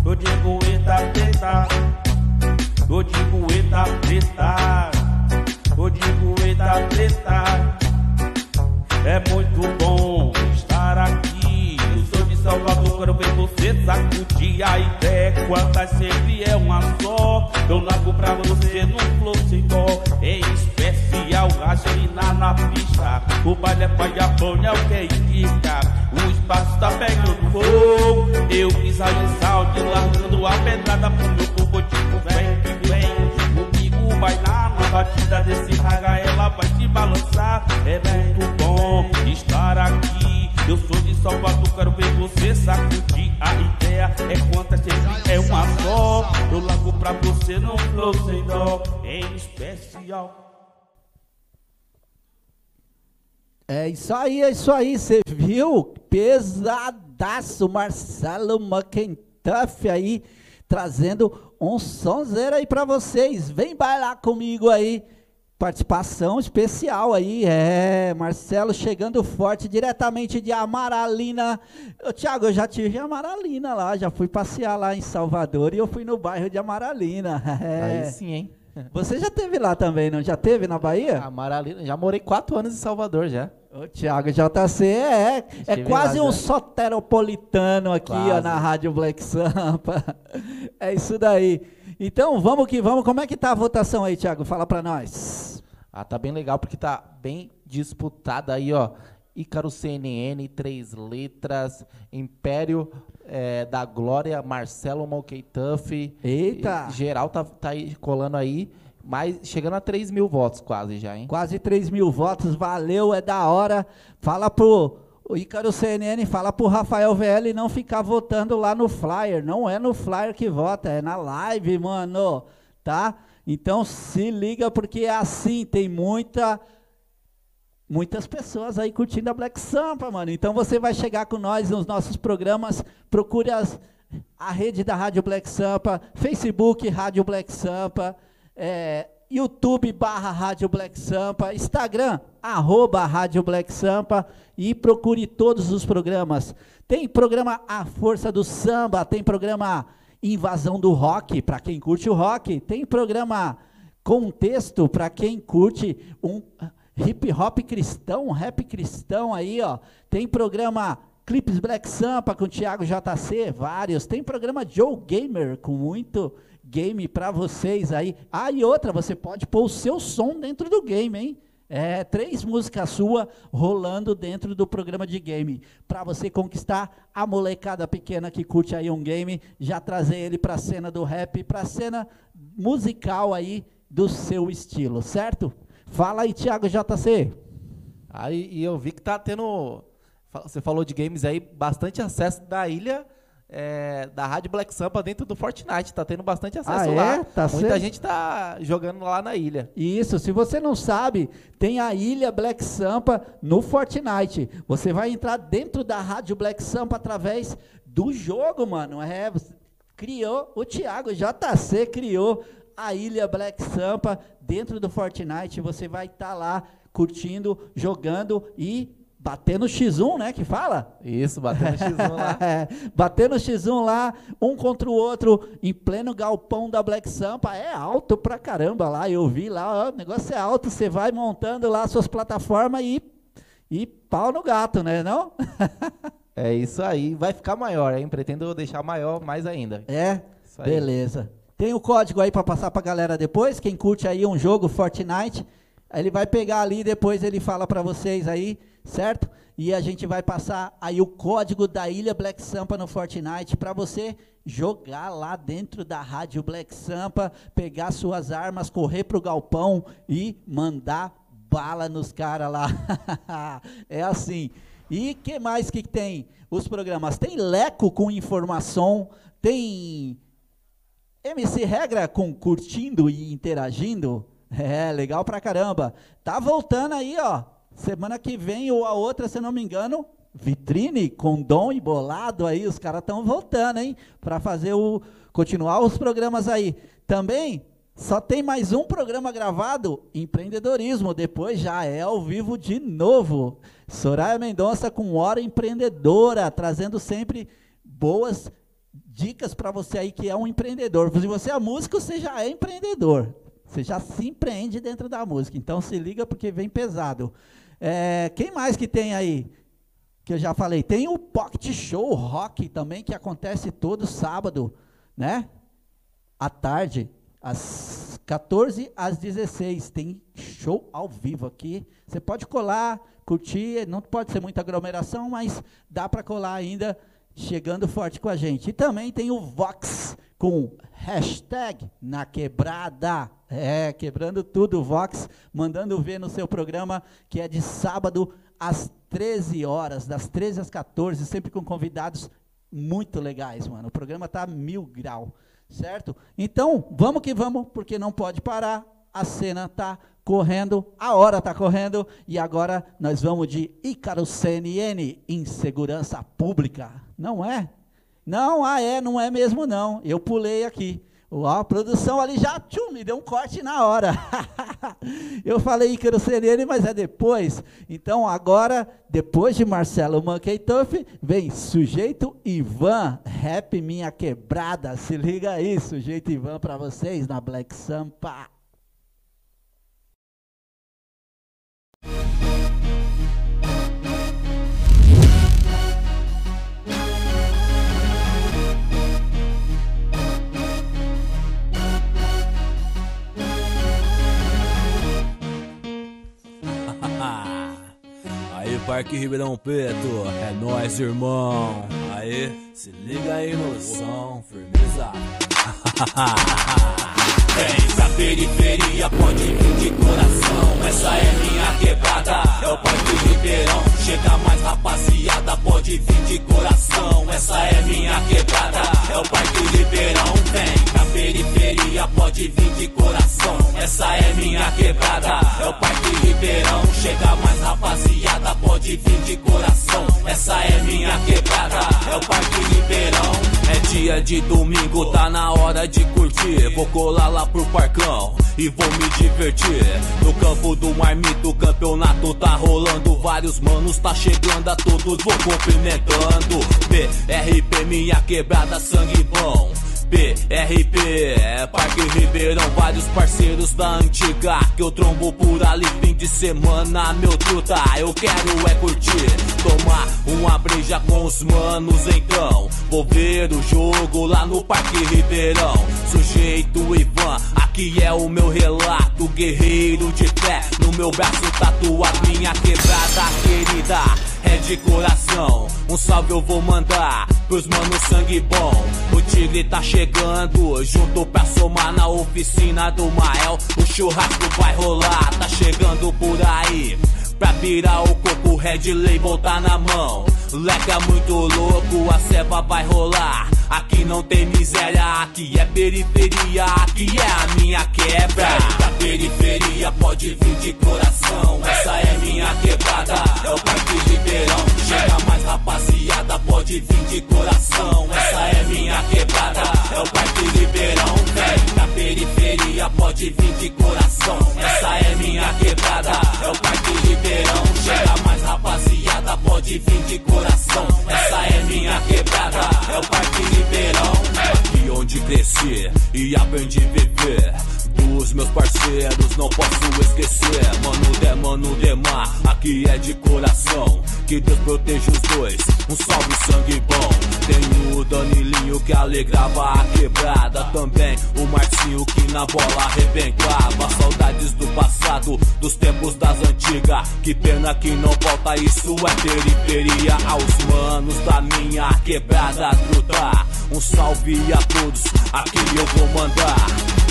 eu digo eita preta. Eu digo eita preta. Eu digo, eita, preta. É muito bom estar aqui. Eu sou de Salvador, quero ver você sacudir a ideia. Quantas sempre é uma só. Eu largo pra você no flow-sidó. É especial, gasolina na pista. O baile é pra Japão, é o que indica. O espaço tá pegando fogo. Eu quis a saúde, largando a pedrada pro meu corpo. Tipo, vem, vem, comigo bailar. A batida desse raga, ela vai te balançar. É muito bom estar aqui. Eu sou de Salvador, quero ver você sacudir. A ideia é quantas vezes é uma só. Eu largo pra você, não flow sem dó. É especial. É isso aí, é isso aí. Você viu? Pesadaço, Marcelo Monkey Tuff aí, trazendo um sonzeiro aí pra vocês. Vem bailar comigo aí. Participação especial aí, é, Marcelo chegando forte diretamente de Amaralina. Ô, Thiago, eu já tive em Amaralina lá, já fui passear lá em Salvador e eu fui no bairro de Amaralina. É. Aí sim, hein? Você já teve lá também, não? Já teve na Bahia? Amaralina, já morei quatro anos em Salvador já. O Thiago J C é, é quase um soteropolitano aqui ó, na Rádio Black Sampa. É isso daí. Então, vamos que vamos. Como é que tá a votação aí, Thiago? Fala pra nós. Ah, tá bem legal, porque tá bem disputada aí, ó. Ícaro C N N, Três Letras, Império é, da Glória, Marcelo Monkey Tuff. Eita! Geral tá, tá aí, colando aí. Mas chegando a três mil votos quase já, hein? Quase três mil votos, valeu, é da hora. Fala pro Ícaro C N N, fala pro Rafael V L não ficar votando lá no flyer. Não é no flyer que vota, é na live, mano, tá? Então se liga, porque é assim, tem muita... muitas pessoas aí curtindo a Black Sampa, mano. Então você vai chegar com nós nos nossos programas, procure as, a rede da Rádio Black Sampa, Facebook, Rádio Black Sampa, É, YouTube barra Rádio Black Sampa, Instagram, arroba Rádio Black Sampa, e procure todos os programas. Tem programa A Força do Samba, tem programa Invasão do Rock, para quem curte o rock, tem programa Contexto, para quem curte um hip hop cristão, um rap cristão aí, ó. Tem programa Clips Black Sampa com Thiago J C, vários. Tem programa Joe Gamer com muito... game para vocês aí. Ah, e outra, você pode pôr o seu som dentro do game, hein? É, três músicas suas rolando dentro do programa de game. Para você conquistar a molecada pequena que curte aí um game, já trazer ele para a cena do rap, para a cena musical aí do seu estilo, certo? Fala aí, Thiago J C. Aí, e eu vi que tá tendo, você falou de games aí, bastante acesso da ilha, É, da Rádio Black Sampa dentro do Fortnite. Tá tendo bastante acesso ah, é? lá. Tá Muita sendo... gente tá jogando lá na ilha. Isso, se você não sabe, tem a Ilha Black Sampa no Fortnite. Você vai entrar dentro da Rádio Black Sampa através do jogo, mano. É, criou, o Thiago J C criou a Ilha Black Sampa dentro do Fortnite. Você vai estar tá lá curtindo, jogando e... batendo xis um, né, que fala? Isso, batendo xis um lá. É, batendo xis um lá, um contra o outro, em pleno galpão da Black Sampa, é alto pra caramba lá, eu vi lá, ó, o negócio é alto, você vai montando lá suas plataformas e, e pau no gato, né, não? É isso aí, vai ficar maior, hein, pretendo deixar maior mais ainda. É, beleza. Tem o código aí pra passar pra galera depois, quem curte aí um jogo, Fortnite, ele vai pegar ali, depois ele fala pra vocês aí, certo? E a gente vai passar aí o código da Ilha Black Sampa no Fortnite para você jogar lá dentro da Rádio Black Sampa, pegar suas armas, correr pro galpão e mandar bala nos caras lá. É assim. E que mais que tem? Os programas. Tem Leco com informação, tem M C Regra com curtindo e interagindo. É, legal pra caramba. Tá voltando aí, ó. Semana que vem ou a outra, se não me engano, Vitrine com Dom e Bolado aí, os caras estão voltando, hein? Para fazer o continuar os programas aí. Também só tem mais um programa gravado, Empreendedorismo, depois já é ao vivo de novo. Soraya Mendonça com Hora Empreendedora, trazendo sempre boas dicas para você aí que é um empreendedor. Se você é músico, você já é empreendedor. Você já se empreende dentro da música. Então se liga porque vem pesado. É, quem mais que tem aí? Que eu já falei. Tem o Pocket Show Rock também, que acontece todo sábado, né? À tarde, às quatorze às dezesseis. Tem show ao vivo aqui. Você pode colar, curtir. Não pode ser muita aglomeração, mas dá para colar ainda, chegando forte com a gente. E também tem o Vox com hashtag na quebrada. É, quebrando tudo, Vox, mandando ver no seu programa, que é de sábado às treze horas, das treze às quatorze, sempre com convidados muito legais, mano. O programa tá mil grau, certo? Então, vamos que vamos, porque não pode parar, a cena tá correndo, a hora tá correndo, e agora nós vamos de Ícaro C N N, Insegurança Pública, não é? Não, ah é, não é mesmo não, eu pulei aqui. Uau, a produção ali já tchum, me deu um corte na hora. Eu falei Ícaro C N N, mas é depois. Então, agora, depois de Marcelo Monkey Tuff, vem Sujeito Ivan, rap minha quebrada. Se liga aí, Sujeito Ivan para vocês na Black Sampa. Parque Ribeirão Preto, é nóis, irmão. Aê, se liga aí no som, firmeza. Vem pra periferia, pode vir de coração. Essa é minha quebrada, é o Parque Ribeirão. Chega mais, rapaziada, pode vir de coração. Essa é minha quebrada, é o Parque Ribeirão. Vem pra periferia, pode vir de coração. Essa é minha quebrada, é o Parque Ribeirão. Chega mais, rapaziada, pode vir de coração. Essa é minha quebrada, é o Parque Ribeirão. É dia de domingo, tá na hora de curtir. Vou colar lá pro parcão e vou me divertir. No campo do marmito, o campeonato tá rolando. Vários manos tá chegando, a todos vou cumprimentando. B R P, minha quebrada, sangue bom. B R P, é Parque Ribeirão, vários parceiros da antiga que eu trombo por ali fim de semana, meu truta. Eu quero é curtir, tomar uma breja com os manos, então vou ver o jogo lá no Parque Ribeirão. Sujeito Ivan, aqui é o meu relato, guerreiro de fé, no meu braço tatuado, minha quebrada querida é de coração. Um salve eu vou mandar pros manos sangue bom. O tigre tá chegando, junto pra somar na oficina do Mael. O churrasco vai rolar, tá chegando por aí. Pra virar o coco, Red Label tá na mão. Leca é muito louco, a ceva vai rolar. Aqui não tem miséria, aqui é periferia, aqui é a minha quebra. Da periferia pode vir de coração, essa é minha quebrada, é o Parque Ribeirão. Chega mais, rapaziada, pode vir de coração, essa é minha quebrada, é o Parque Ribeirão. Vem da periferia, pode vir de coração, essa é minha quebrada, é o Parque Ribeirão. Chega mais, rapaziada, pode vir de coração, essa é minha quebrada, é o Parque Ribeirão. Aqui onde cresci e aprendi a viver, dos meus parceiros não posso esquecer. Mano de mano de mar, aqui é de coração. Que Deus proteja os dois, um salve sangue bom. Tem o Danilinho que alegrava a quebrada, também o Marcinho que na bola arrebentava. Saudades do passado, dos tempos das antigas, que pena que não volta, isso é periferia. Aos manos da minha quebrada truta, um salve a todos, aqui eu vou mandar.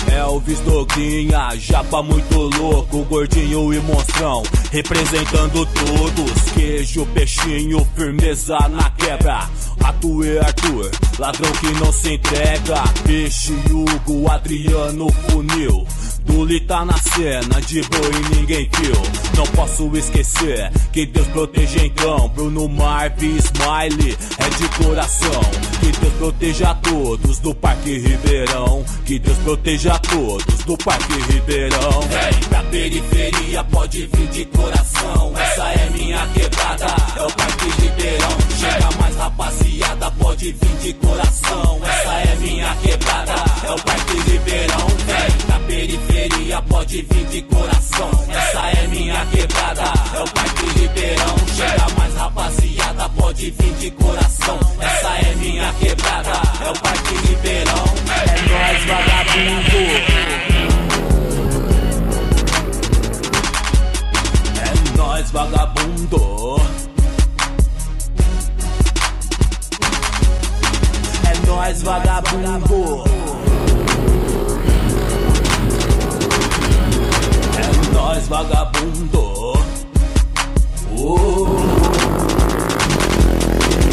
Elvis Doguinha, japa muito louco, gordinho e monstrão, representando todos. Queijo, peixinho, firmeza na quebra. Rato e Arthur, ladrão que não se entrega. Peixe, Hugo, Adriano, Funil. Duli tá na cena, de boa e ninguém viu. Não posso esquecer, que Deus proteja então. Bruno, Marv, Smiley, é de coração. Que Deus proteja a todos do Parque Ribeirão. Que Deus proteja a todos do Parque Ribeirão. Vem pra periferia, pode vir de coração. Essa é minha quebrada, é o Parque Ribeirão. Chega mais, rapaziada, pode vir de coração. Essa é minha quebrada, é o Parque Ribeirão. Vem pra periferia, pode vir de coração, essa é minha quebrada, é o Parque Ribeirão. Chega mais, rapaziada, pode vir de coração, essa é minha quebrada, é o Parque Ribeirão. É nóis, vagabundo. É nóis, vagabundo. É nóis, vagabundo. Nós vagabundo, oh.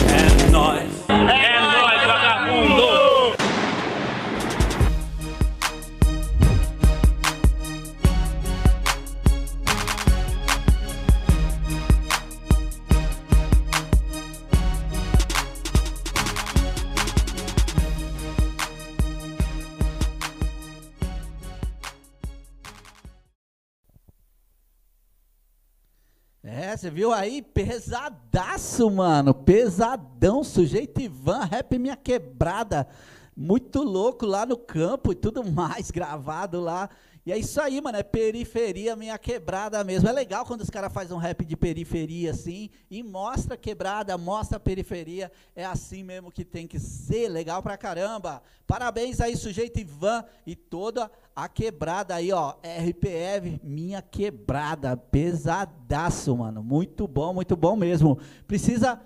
É nós, é nós vagabundo. É, você viu aí? Pesadaço, mano. Pesadão. Sujeito Ivan, rap minha quebrada. Muito louco lá no campo e tudo mais, gravado lá. E é isso aí, mano, é periferia, minha quebrada mesmo. É legal quando os caras fazem um rap de periferia, assim, e mostra a quebrada, mostra a periferia. É assim mesmo que tem que ser, legal pra caramba. Parabéns aí, Sujeito Ivan e toda a quebrada aí, ó. R P F, minha quebrada, pesadaço, mano. Muito bom, muito bom mesmo. Precisa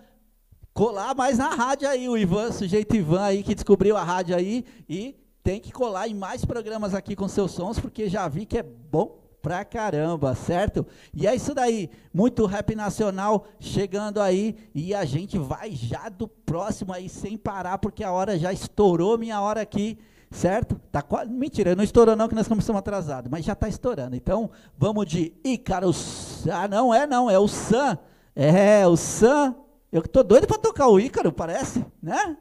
colar mais na rádio aí, o Ivan, Sujeito Ivan aí, que descobriu a rádio aí e... tem que colar em mais programas aqui com seus sons, porque já vi que é bom pra caramba, certo? E é isso daí, muito rap nacional chegando aí, e a gente vai já do próximo aí, sem parar, porque a hora já estourou, minha hora aqui, certo? Tá quase... Mentira, não estourou não, que nós começamos atrasado, mas já tá estourando. Então, vamos de Ícaro... Ah, não é não, é o Sam. É, o Sam. Eu tô doido pra tocar o Ícaro, parece, né?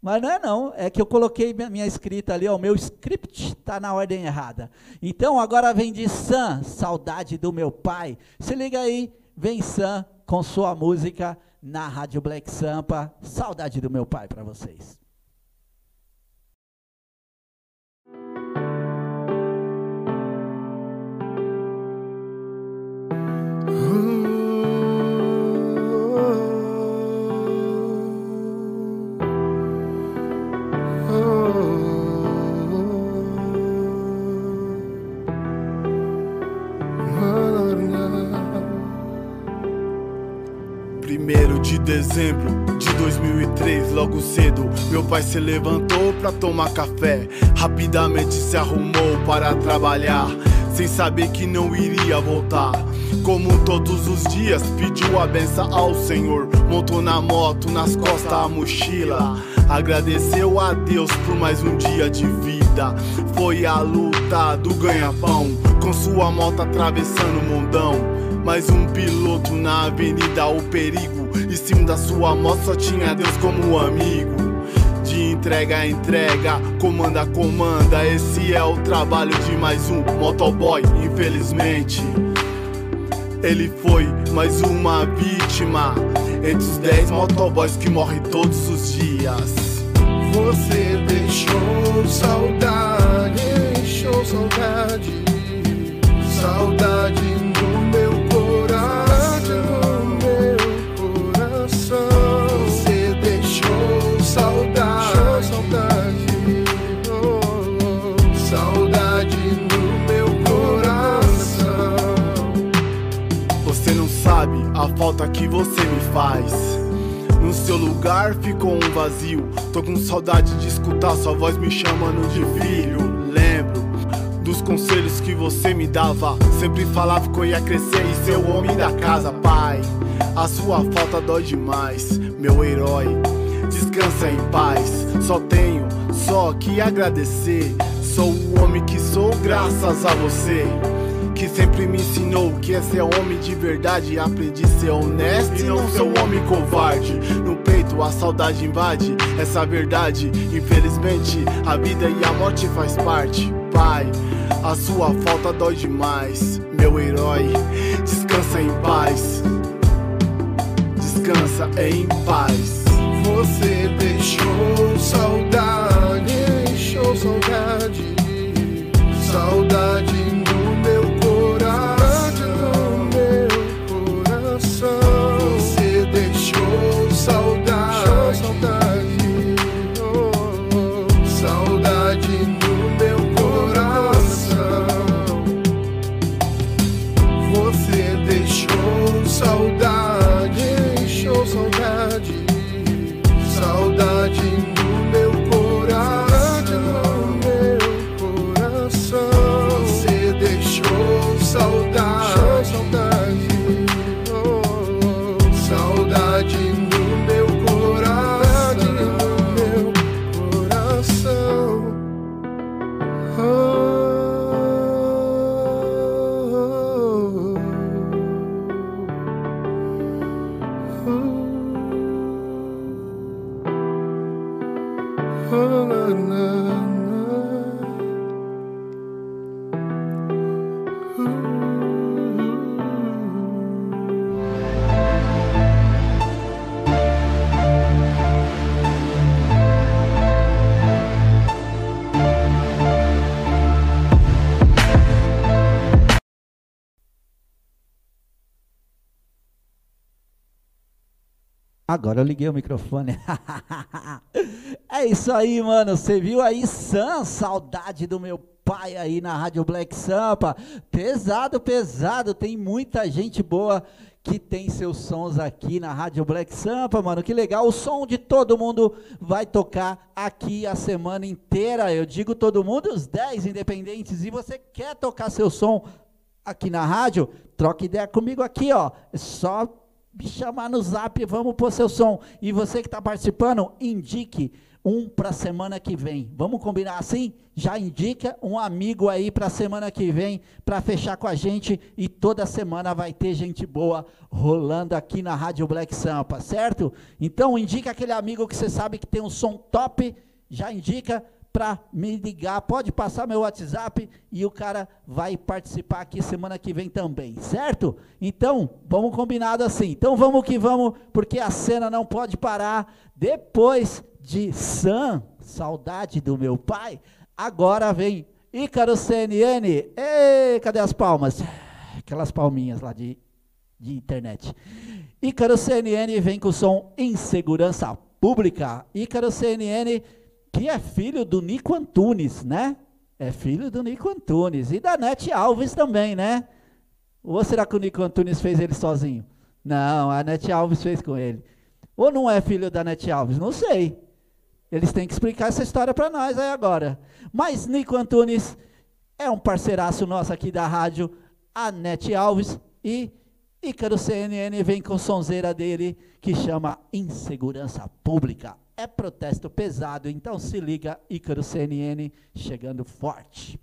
Mas não é não, é que eu coloquei minha, minha escrita ali, ó, o meu script está na ordem errada. Então agora vem de Sam, Saudade do Meu Pai. Se liga aí, vem Sam com sua música na Rádio Black Sampa, Saudade do Meu Pai para vocês. primeiro de dezembro de dois mil e três, logo cedo, meu pai se levantou pra tomar café. Rapidamente se arrumou para trabalhar, sem saber que não iria voltar. Como todos os dias, pediu a benção ao Senhor, montou na moto, nas costas a mochila. Agradeceu a Deus por mais um dia de vida. Foi a luta do ganha-pão, com sua moto atravessando o mundão. Mais um piloto na avenida, o perigo. E sim, da sua moto só tinha Deus como amigo. De entrega a entrega, comanda a comanda, esse é o trabalho de mais um motoboy, infelizmente. Ele foi mais uma vítima entre os dez motoboys que morrem todos os dias. Você deixou saudade, deixou saudade, saudade no meu coração. Você deixou saudade, deixou saudade, oh, oh, saudade no meu coração. Você não sabe a falta que você me faz. No seu lugar ficou um vazio. Tô com saudade de escutar sua voz me chamando de filho. Lembro dos conselhos que você me dava. Sempre falava que eu ia crescer e ser o homem da casa, pai. A sua falta dói demais, meu herói. Descansa em paz, só tenho só que agradecer. Sou o homem que sou graças a você, que sempre me ensinou que é ser homem de verdade. Aprendi a ser honesto e não ser um homem covarde. No peito a saudade invade essa verdade. Infelizmente a vida e a morte faz parte, pai. A sua falta dói demais, meu herói. Descansa em paz, descansa em paz. Você deixou saudade, deixou saudade, saudade no meu coração, meu coração. Você deixou saudade, saudade, oh, oh, saudade no meu coração. Você deixou saudade, saudade no meu coração, saudade no meu coração. Agora eu liguei o microfone. É isso aí, mano. Você viu aí, Sam? Saudade do meu pai aí na Rádio Black Sampa. Pesado, pesado. Tem muita gente boa que tem seus sons aqui na Rádio Black Sampa, mano. Que legal. O som de todo mundo vai tocar aqui a semana inteira. Eu digo todo mundo, os dez independentes. E você quer tocar seu som aqui na rádio? Troca ideia comigo aqui, ó. É só me chamar no zap, vamos pôr seu som. E você que está participando, indique um para a semana que vem. Vamos combinar assim? Já indica um amigo aí para a semana que vem, para fechar com a gente. E toda semana vai ter gente boa rolando aqui na Rádio Black Sampa, certo? Então indica aquele amigo que você sabe que tem um som top, já indica para me ligar. Pode passar meu WhatsApp e o cara vai participar aqui semana que vem também, certo? Então, vamos combinado assim. Então vamos que vamos, porque a cena não pode parar. Depois de Sam, saudade do meu pai, agora vem Ícaro C N N. Ei, cadê as palmas? Aquelas palminhas lá de, de internet. Ícaro C N N vem com o som Insegurança Pública. Ícaro C N N, que é filho do Nico Antunes, né? É filho do Nico Antunes. E da Nete Alves também, né? Ou será que o Nico Antunes fez ele sozinho? Não, a Nete Alves fez com ele. Ou não é filho da Nete Alves? Não sei. Eles têm que explicar essa história para nós aí agora. Mas Nico Antunes é um parceiraço nosso aqui da rádio, a Nete Alves, e Ícaro C N N vem com a sonzeira dele, que chama Insegurança Pública. É protesto pesado, então se liga, Ícaro C N N chegando forte.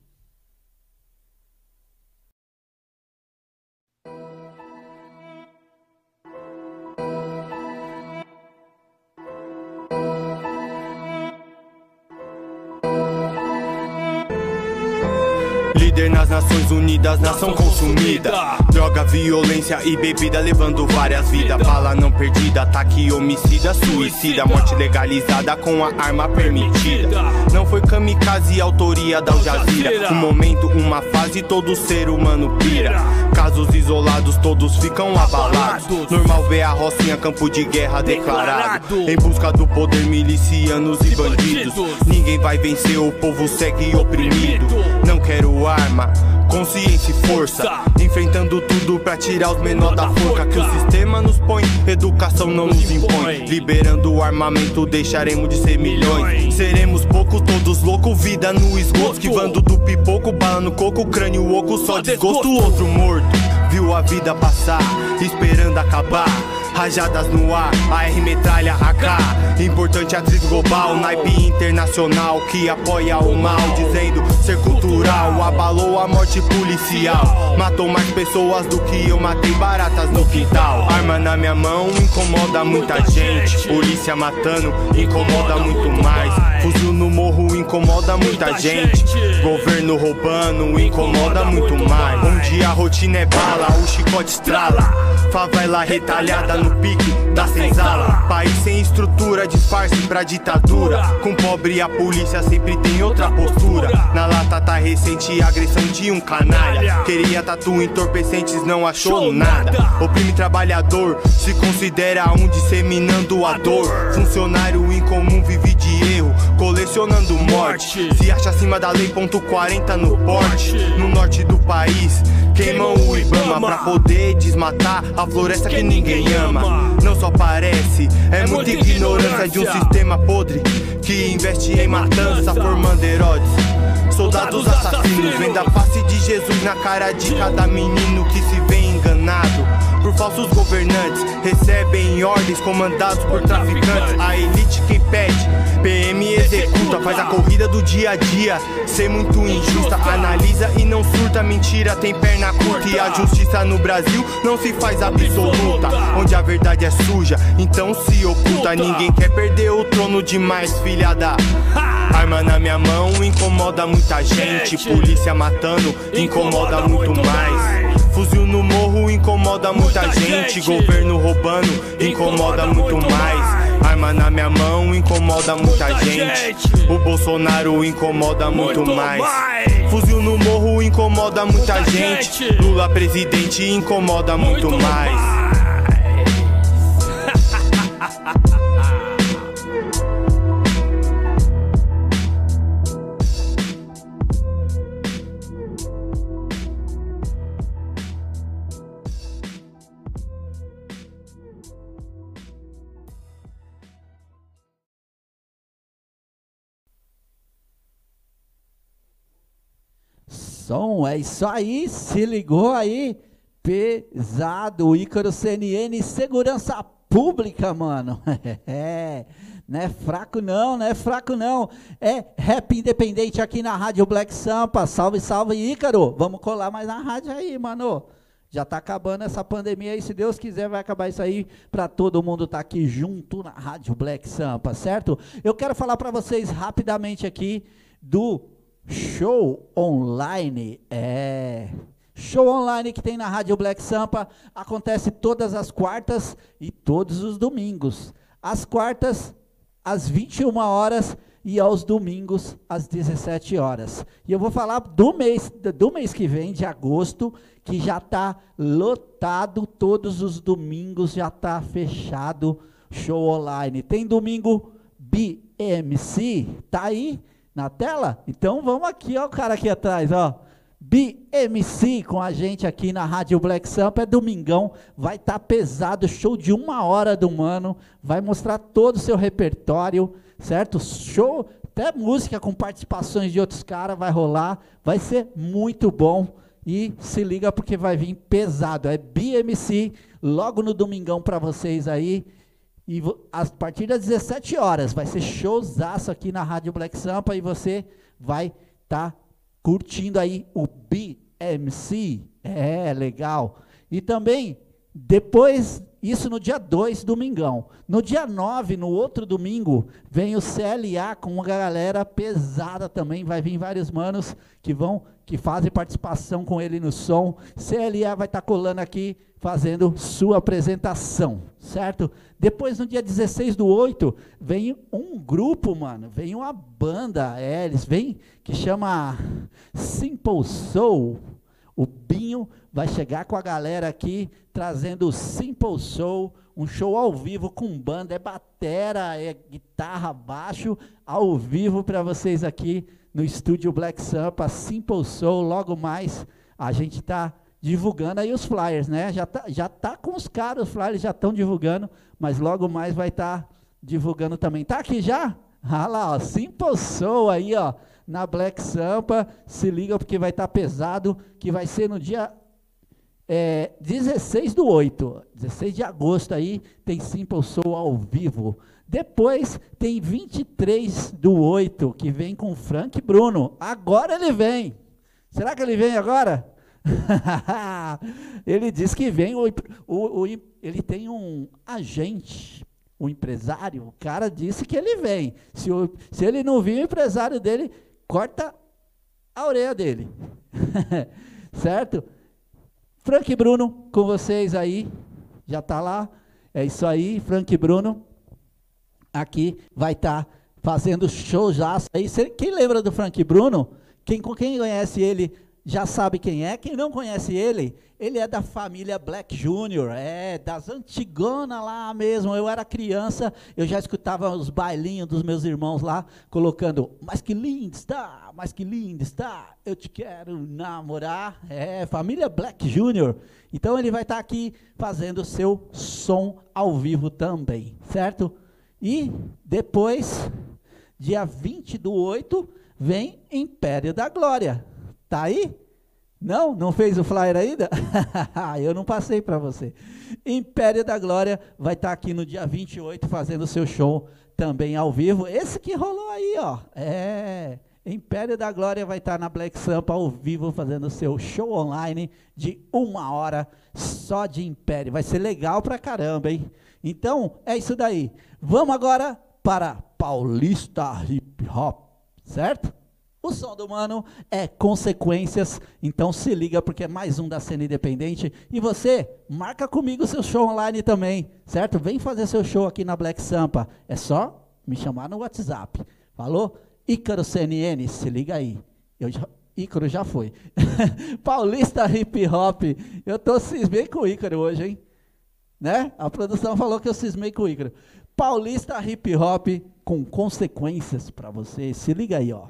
Líder nas Nações Unidas, nação consumida. Droga, violência e bebida levando várias vidas. Bala não perdida, ataque homicida, suicida. Morte legalizada com a arma permitida. Não foi kamikaze, autoria da Al Jazeera. Um momento, uma fase, todo ser humano pira. Casos isolados, todos ficam abalados. Normal ver a Rocinha, campo de guerra declarado. Em busca do poder, milicianos e bandidos. Ninguém vai vencer, o povo segue oprimido. Não quero ar, consciência e força, enfrentando tudo pra tirar os menores da forca que o sistema nos põe, educação não nos impõe. Liberando o armamento, deixaremos de ser milhões. Seremos poucos, todos loucos, vida no esgoto. Esquivando do pipoco, bala no coco, crânio oco, só desgosto. Outro morto, viu a vida passar, esperando acabar. Rajadas no ar, A R metralha A K. Importante atriz global, naipe internacional, que apoia o mal, dizendo ser cultural. Abalou a morte policial, matou mais pessoas do que eu matei baratas no quintal. Arma na minha mão incomoda muita gente, polícia matando incomoda muito mais. Fuzil no morro incomoda muita gente, governo roubando incomoda muito mais. Onde a rotina é bala, o chicote estrala, favela retalhada no pique da senzala. País sem estrutura, disfarce pra ditadura. Com pobre a polícia sempre tem outra postura. Na lata tá recente a agressão de um canalha. Queria tatu entorpecentes, não achou nada. Oprime trabalhador, se considera um disseminando a dor. Funcionário incomum vive de erro, colecionando morte. Se acha acima da lei, ponto quarenta no porte. No norte do país queimam o Ibama pra poder desmatar a floresta que ninguém ama. Não só parece, é muita ignorância de um sistema podre que investe em matança, formando Herodes, soldados assassinos. Vendo a face de Jesus na cara de cada menino que se vê enganado por falsos governantes. Recebem ordens comandados por traficantes. A elite que pede, P M executa. Faz a corrida do dia a dia ser muito injusta. Analisa e não surta, mentira tem perna curta. E a justiça no Brasil não se faz absoluta. Onde a verdade é suja, então se oculta. Ninguém quer perder o trono de mais filhada. Arma na minha mão incomoda muita gente, polícia matando incomoda muito mais. Fuzil no morro incomoda muita gente, governo roubando incomoda muito mais. Arma na minha mão incomoda muita gente, o Bolsonaro incomoda muito mais. Fuzil no morro incomoda muita gente, Lula presidente incomoda muito mais. som, é isso aí, se ligou aí, pesado, Ícaro C N N, segurança pública, mano, é, não é fraco não, não é fraco não, é rap independente aqui na Rádio Black Sampa, salve, salve Ícaro, vamos colar mais na rádio aí, mano. Já está acabando essa pandemia aí, se Deus quiser vai acabar isso aí, para todo mundo estar tá aqui junto na Rádio Black Sampa, certo? Eu quero falar para vocês rapidamente aqui do show online, é... Show online que tem na Rádio Black Sampa, acontece todas as quartas e todos os domingos. Às quartas, às vinte e uma horas e aos domingos, às dezessete horas. E eu vou falar do mês, do mês que vem, de agosto, que já está lotado, todos os domingos já está fechado, show online. Tem domingo B M C, tá aí na tela? Então vamos aqui, ó, o cara aqui atrás, ó. B M C com a gente aqui na Rádio Black Sampa, é domingão, vai estar tá pesado, show de uma hora do mano, vai mostrar todo o seu repertório, certo? Show, até música com participações de outros caras vai rolar, vai ser muito bom. E se liga porque vai vir pesado, é B M C, logo no domingão para vocês aí, e a partir das dezessete horas, vai ser showzaço aqui na Rádio Black Sampa, e você vai estar tá curtindo aí o B M C, é legal. E também, depois, isso no dia dois, domingão. No dia nove, no outro domingo, vem o C L A com uma galera pesada também, vai vir vários manos que vão, que fazem participação com ele no som. C L A vai estar tá colando aqui, fazendo sua apresentação, certo? Depois, no dia dezesseis do oito, vem um grupo, mano, vem uma banda, é, eles vêm, que chama Simple Soul. O Binho vai chegar com a galera aqui, trazendo o Simple Soul, um show ao vivo com banda, é batera, é guitarra, baixo, ao vivo para vocês aqui, no estúdio Black Sampa, Simple Soul. Logo mais a gente está divulgando aí os flyers, né? Já tá, já tá com os caras, os flyers já estão divulgando, mas logo mais vai estar tá divulgando também. Tá aqui já? Ah lá, ó, Simple Soul aí, ó, na Black Sampa. Se liga porque vai estar tá pesado, que vai ser no dia é, dezesseis do oito, dezesseis de agosto aí, tem Simple Soul ao vivo. Depois tem vinte e três do oito, que vem com Frank Bruno. Agora ele vem. Será que ele vem agora? Ele diz que vem. O, o, o, ele tem um agente, um empresário. O cara disse que ele vem. Se, o, se ele não vir, o empresário dele corta a orelha dele. Certo? Frank Bruno com vocês aí. Já está lá. É isso aí, Frank Bruno. Aqui vai estar tá fazendo showzaço aí. Quem lembra do Frank Bruno? Quem, quem conhece ele já sabe quem é. Quem não conhece ele, ele é da família Black Júnior, é das antigonas lá mesmo. Eu era criança, eu já escutava os bailinhos dos meus irmãos lá, colocando, mas que lindo está, mas que lindo está, eu te quero namorar. É, família Black Júnior. Então ele vai estar tá aqui fazendo o seu som ao vivo também, certo? E depois, dia vinte do oito, vem Império da Glória. Tá aí? Não? Não fez o flyer ainda? Eu não passei para você. Império da Glória vai estar tá aqui no dia vinte e oito fazendo seu show também ao vivo. Esse que rolou aí, ó. É. Império da Glória vai estar tá na Black Sampa ao vivo fazendo seu show online de uma hora só de Império. Vai ser legal pra caramba, hein? Então, é isso daí. Vamos agora para Paulista Hip Hop, certo? O som do mano é Consequências, então se liga porque é mais um da cena independente. E você, marca comigo seu show online também, certo? Vem fazer seu show aqui na Black Sampa, é só me chamar no WhatsApp. Falou? Ícaro C N N, se liga aí. Eu já... Ícaro já foi. Paulista Hip Hop, eu tô cismei com o Ícaro hoje, hein? Né? A produção falou que eu cismei com o Ícaro. Paulista Hip Hop com Consequências para você. Se liga aí, ó.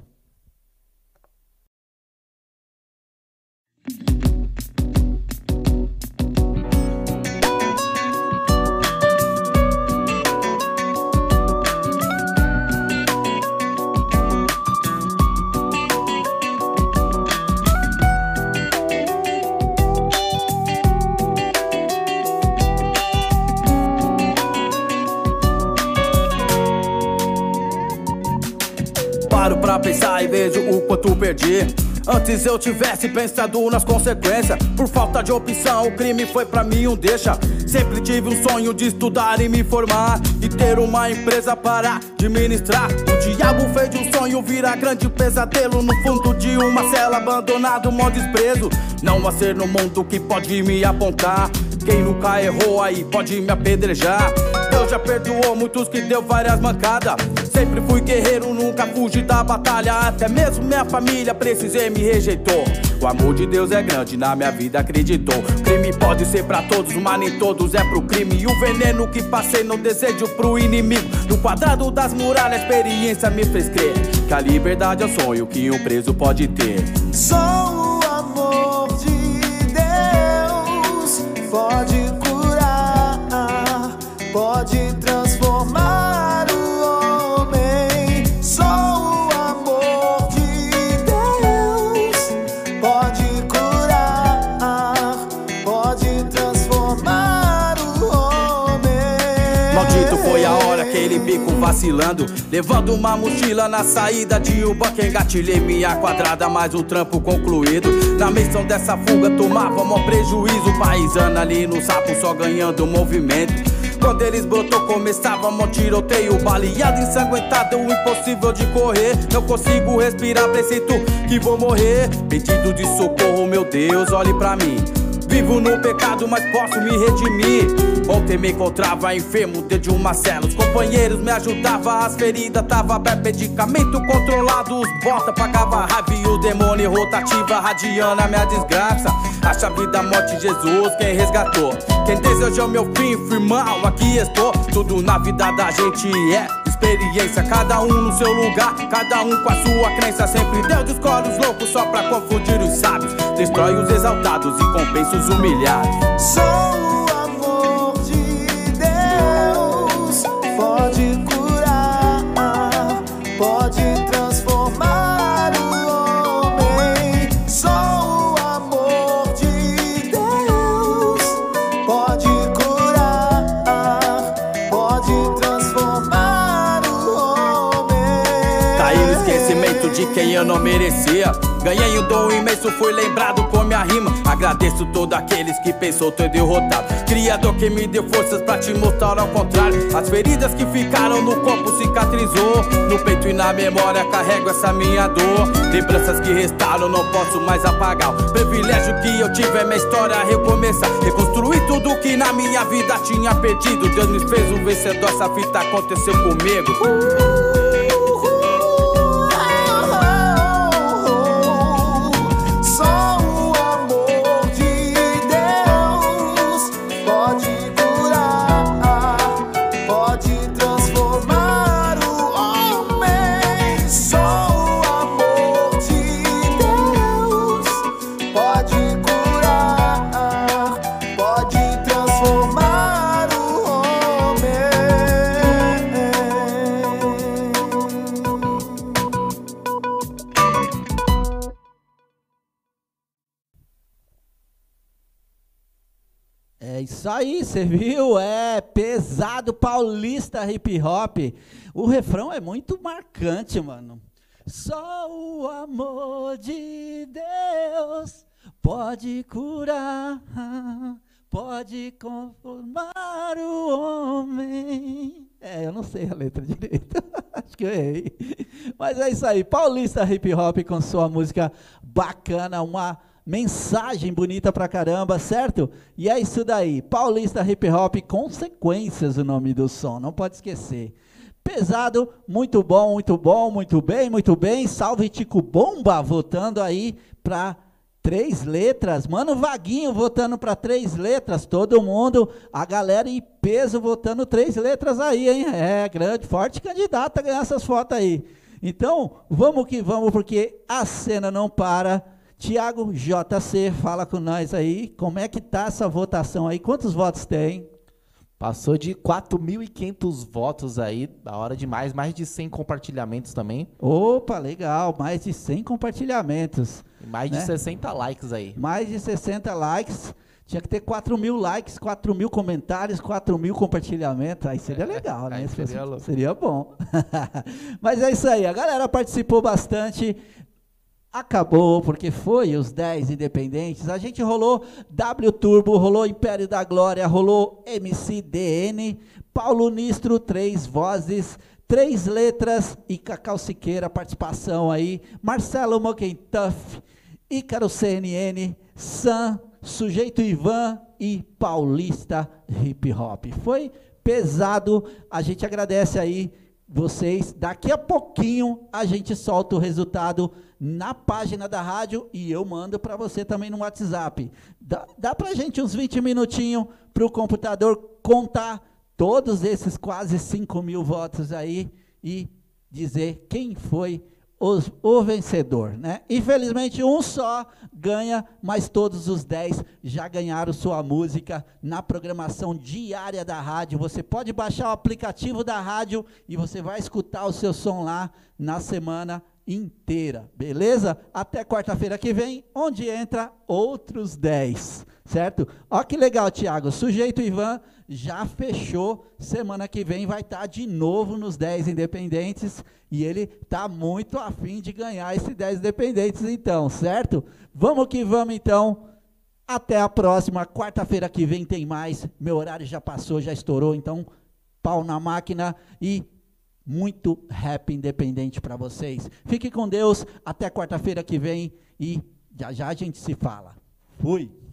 pensar e vejo o quanto perdi. Antes eu tivesse pensado nas consequências. Por falta de opção, o crime foi pra mim um deixa. Sempre tive um sonho de estudar e me formar e ter uma empresa para administrar. O diabo fez de um sonho virar grande pesadelo. No fundo de uma cela abandonado, mó desprezo. Não há ser no mundo que pode me apontar. Quem nunca errou aí pode me apedrejar. Deus já perdoou muitos que deu várias mancadas. Sempre fui guerreiro, nunca fugi da batalha. Até mesmo minha família precisei, me rejeitou. O amor de Deus é grande, na minha vida acreditou. Crime pode ser pra todos, mas nem todos é pro crime. E o veneno que passei não desejo pro inimigo. No quadrado das muralhas, a experiência me fez crer que a liberdade é o sonho que um preso pode ter. Sou o amor de Deus, pode curar, pode transformar. Vacilando, levando uma mochila na saída de um banco, engatilhei minha quadrada, mais um trampo concluído. Na missão dessa fuga tomava mó prejuízo, paisana ali no sapo só ganhando movimento. Quando eles brotou começava mó tiroteio, baleado ensanguentado, impossível de correr. Não consigo respirar, preciso que vou morrer. Pedido de socorro, meu Deus, olhe pra mim. Vivo no pecado, mas posso me redimir. Ontem me encontrava enfermo dentro de uma cela. Os companheiros me ajudavam, as feridas tava aberta. Medicamento controlado, os bosta pagava raiva. E o demônio rotativa radiando minha desgraça. A chave da morte, Jesus, quem resgatou. Quem desejou meu fim, firmão, aqui estou. Tudo na vida da gente é experiência. Cada um no seu lugar, cada um com a sua crença. Sempre Deus escolhe os loucos só pra confundir os sábios. Destrói os exaltados e compensa os humilhados. Sou o amor de Deus, pode curar, pode transformar o homem. Sou o amor de Deus, pode curar, pode transformar o homem. Caí no esquecimento de quem eu não merecia. Ganhei um dom imenso, fui lembrado com minha rima. Agradeço todos aqueles que pensou ter derrotado. Criador que me deu forças pra te mostrar ao contrário. As feridas que ficaram no corpo cicatrizou. No peito e na memória carrego essa minha dor. Lembranças que restaram não posso mais apagar. O privilégio que eu tive é minha história recomeçar. Reconstruir tudo que na minha vida tinha perdido. Deus me fez um vencedor, essa fita aconteceu comigo. uh! Isso aí, você viu? É pesado, Paulista Hip Hop. O refrão é muito marcante, mano. Só o amor de Deus pode curar, pode conformar o homem. É, eu não sei a letra direito. Acho que eu errei. Mas é isso aí, Paulista Hip Hop com sua música bacana, uma mensagem bonita pra caramba, certo? E é isso daí, Paulista Hip Hop, Consequências, o nome do som, não pode esquecer. Pesado, muito bom, muito bom, muito bem, muito bem. Salve Tico Bomba, votando aí pra Três Letras. Mano Vaguinho votando pra Três Letras, todo mundo, a galera em peso votando Três Letras aí, hein? É, grande, forte candidata a ganhar essas fotos aí. Então, vamos que vamos, porque a cena não para. Thiago J C, fala com nós aí, como é que tá essa votação aí, quantos votos tem? Passou de quatro mil e quinhentos votos aí, da hora demais, mais de cem compartilhamentos também. Opa, legal, mais de cem compartilhamentos. E mais, né? de sessenta likes aí. Mais de sessenta likes, Tinha que ter quatro mil likes, quatro mil comentários, quatro mil compartilhamentos. Aí seria é, legal, né? Seria, fosse, seria bom. Mas é isso aí. A galera participou bastante. Acabou, porque foi os dez independentes. A gente rolou W Turbo, rolou Império da Glória, rolou M C D N, Paulo Nistro, Três Vozes, Três Letras e Cacau Siqueira, participação aí. Marcelo Monkey Tuff, Ícaro C N N, Sam, Sujeito Ivan e Paulista Hip Hop. Foi pesado, a gente agradece aí vocês. Daqui a pouquinho a gente solta o resultado na página da rádio e eu mando para você também no WhatsApp. Dá, dá para a gente uns vinte minutinhos para o computador contar todos esses quase cinco mil votos aí e dizer quem foi os, o vencedor, né? Infelizmente um só ganha, mas todos os dez já ganharam sua música na programação diária da rádio. Você pode baixar o aplicativo da rádio e você vai escutar o seu som lá na semana inteira, beleza? Até quarta-feira que vem, onde entra outros dez, certo? Ó que legal, Thiago, Sujeito Ivan já fechou, semana que vem vai estar de novo nos dez independentes, e ele tá muito afim de ganhar esse dez independentes então, certo? Vamos que vamos então, até a próxima, quarta-feira que vem tem mais, meu horário já passou, já estourou, então pau na máquina e muito rap independente para vocês. Fique com Deus, até quarta-feira que vem e já já a gente se fala. Fui!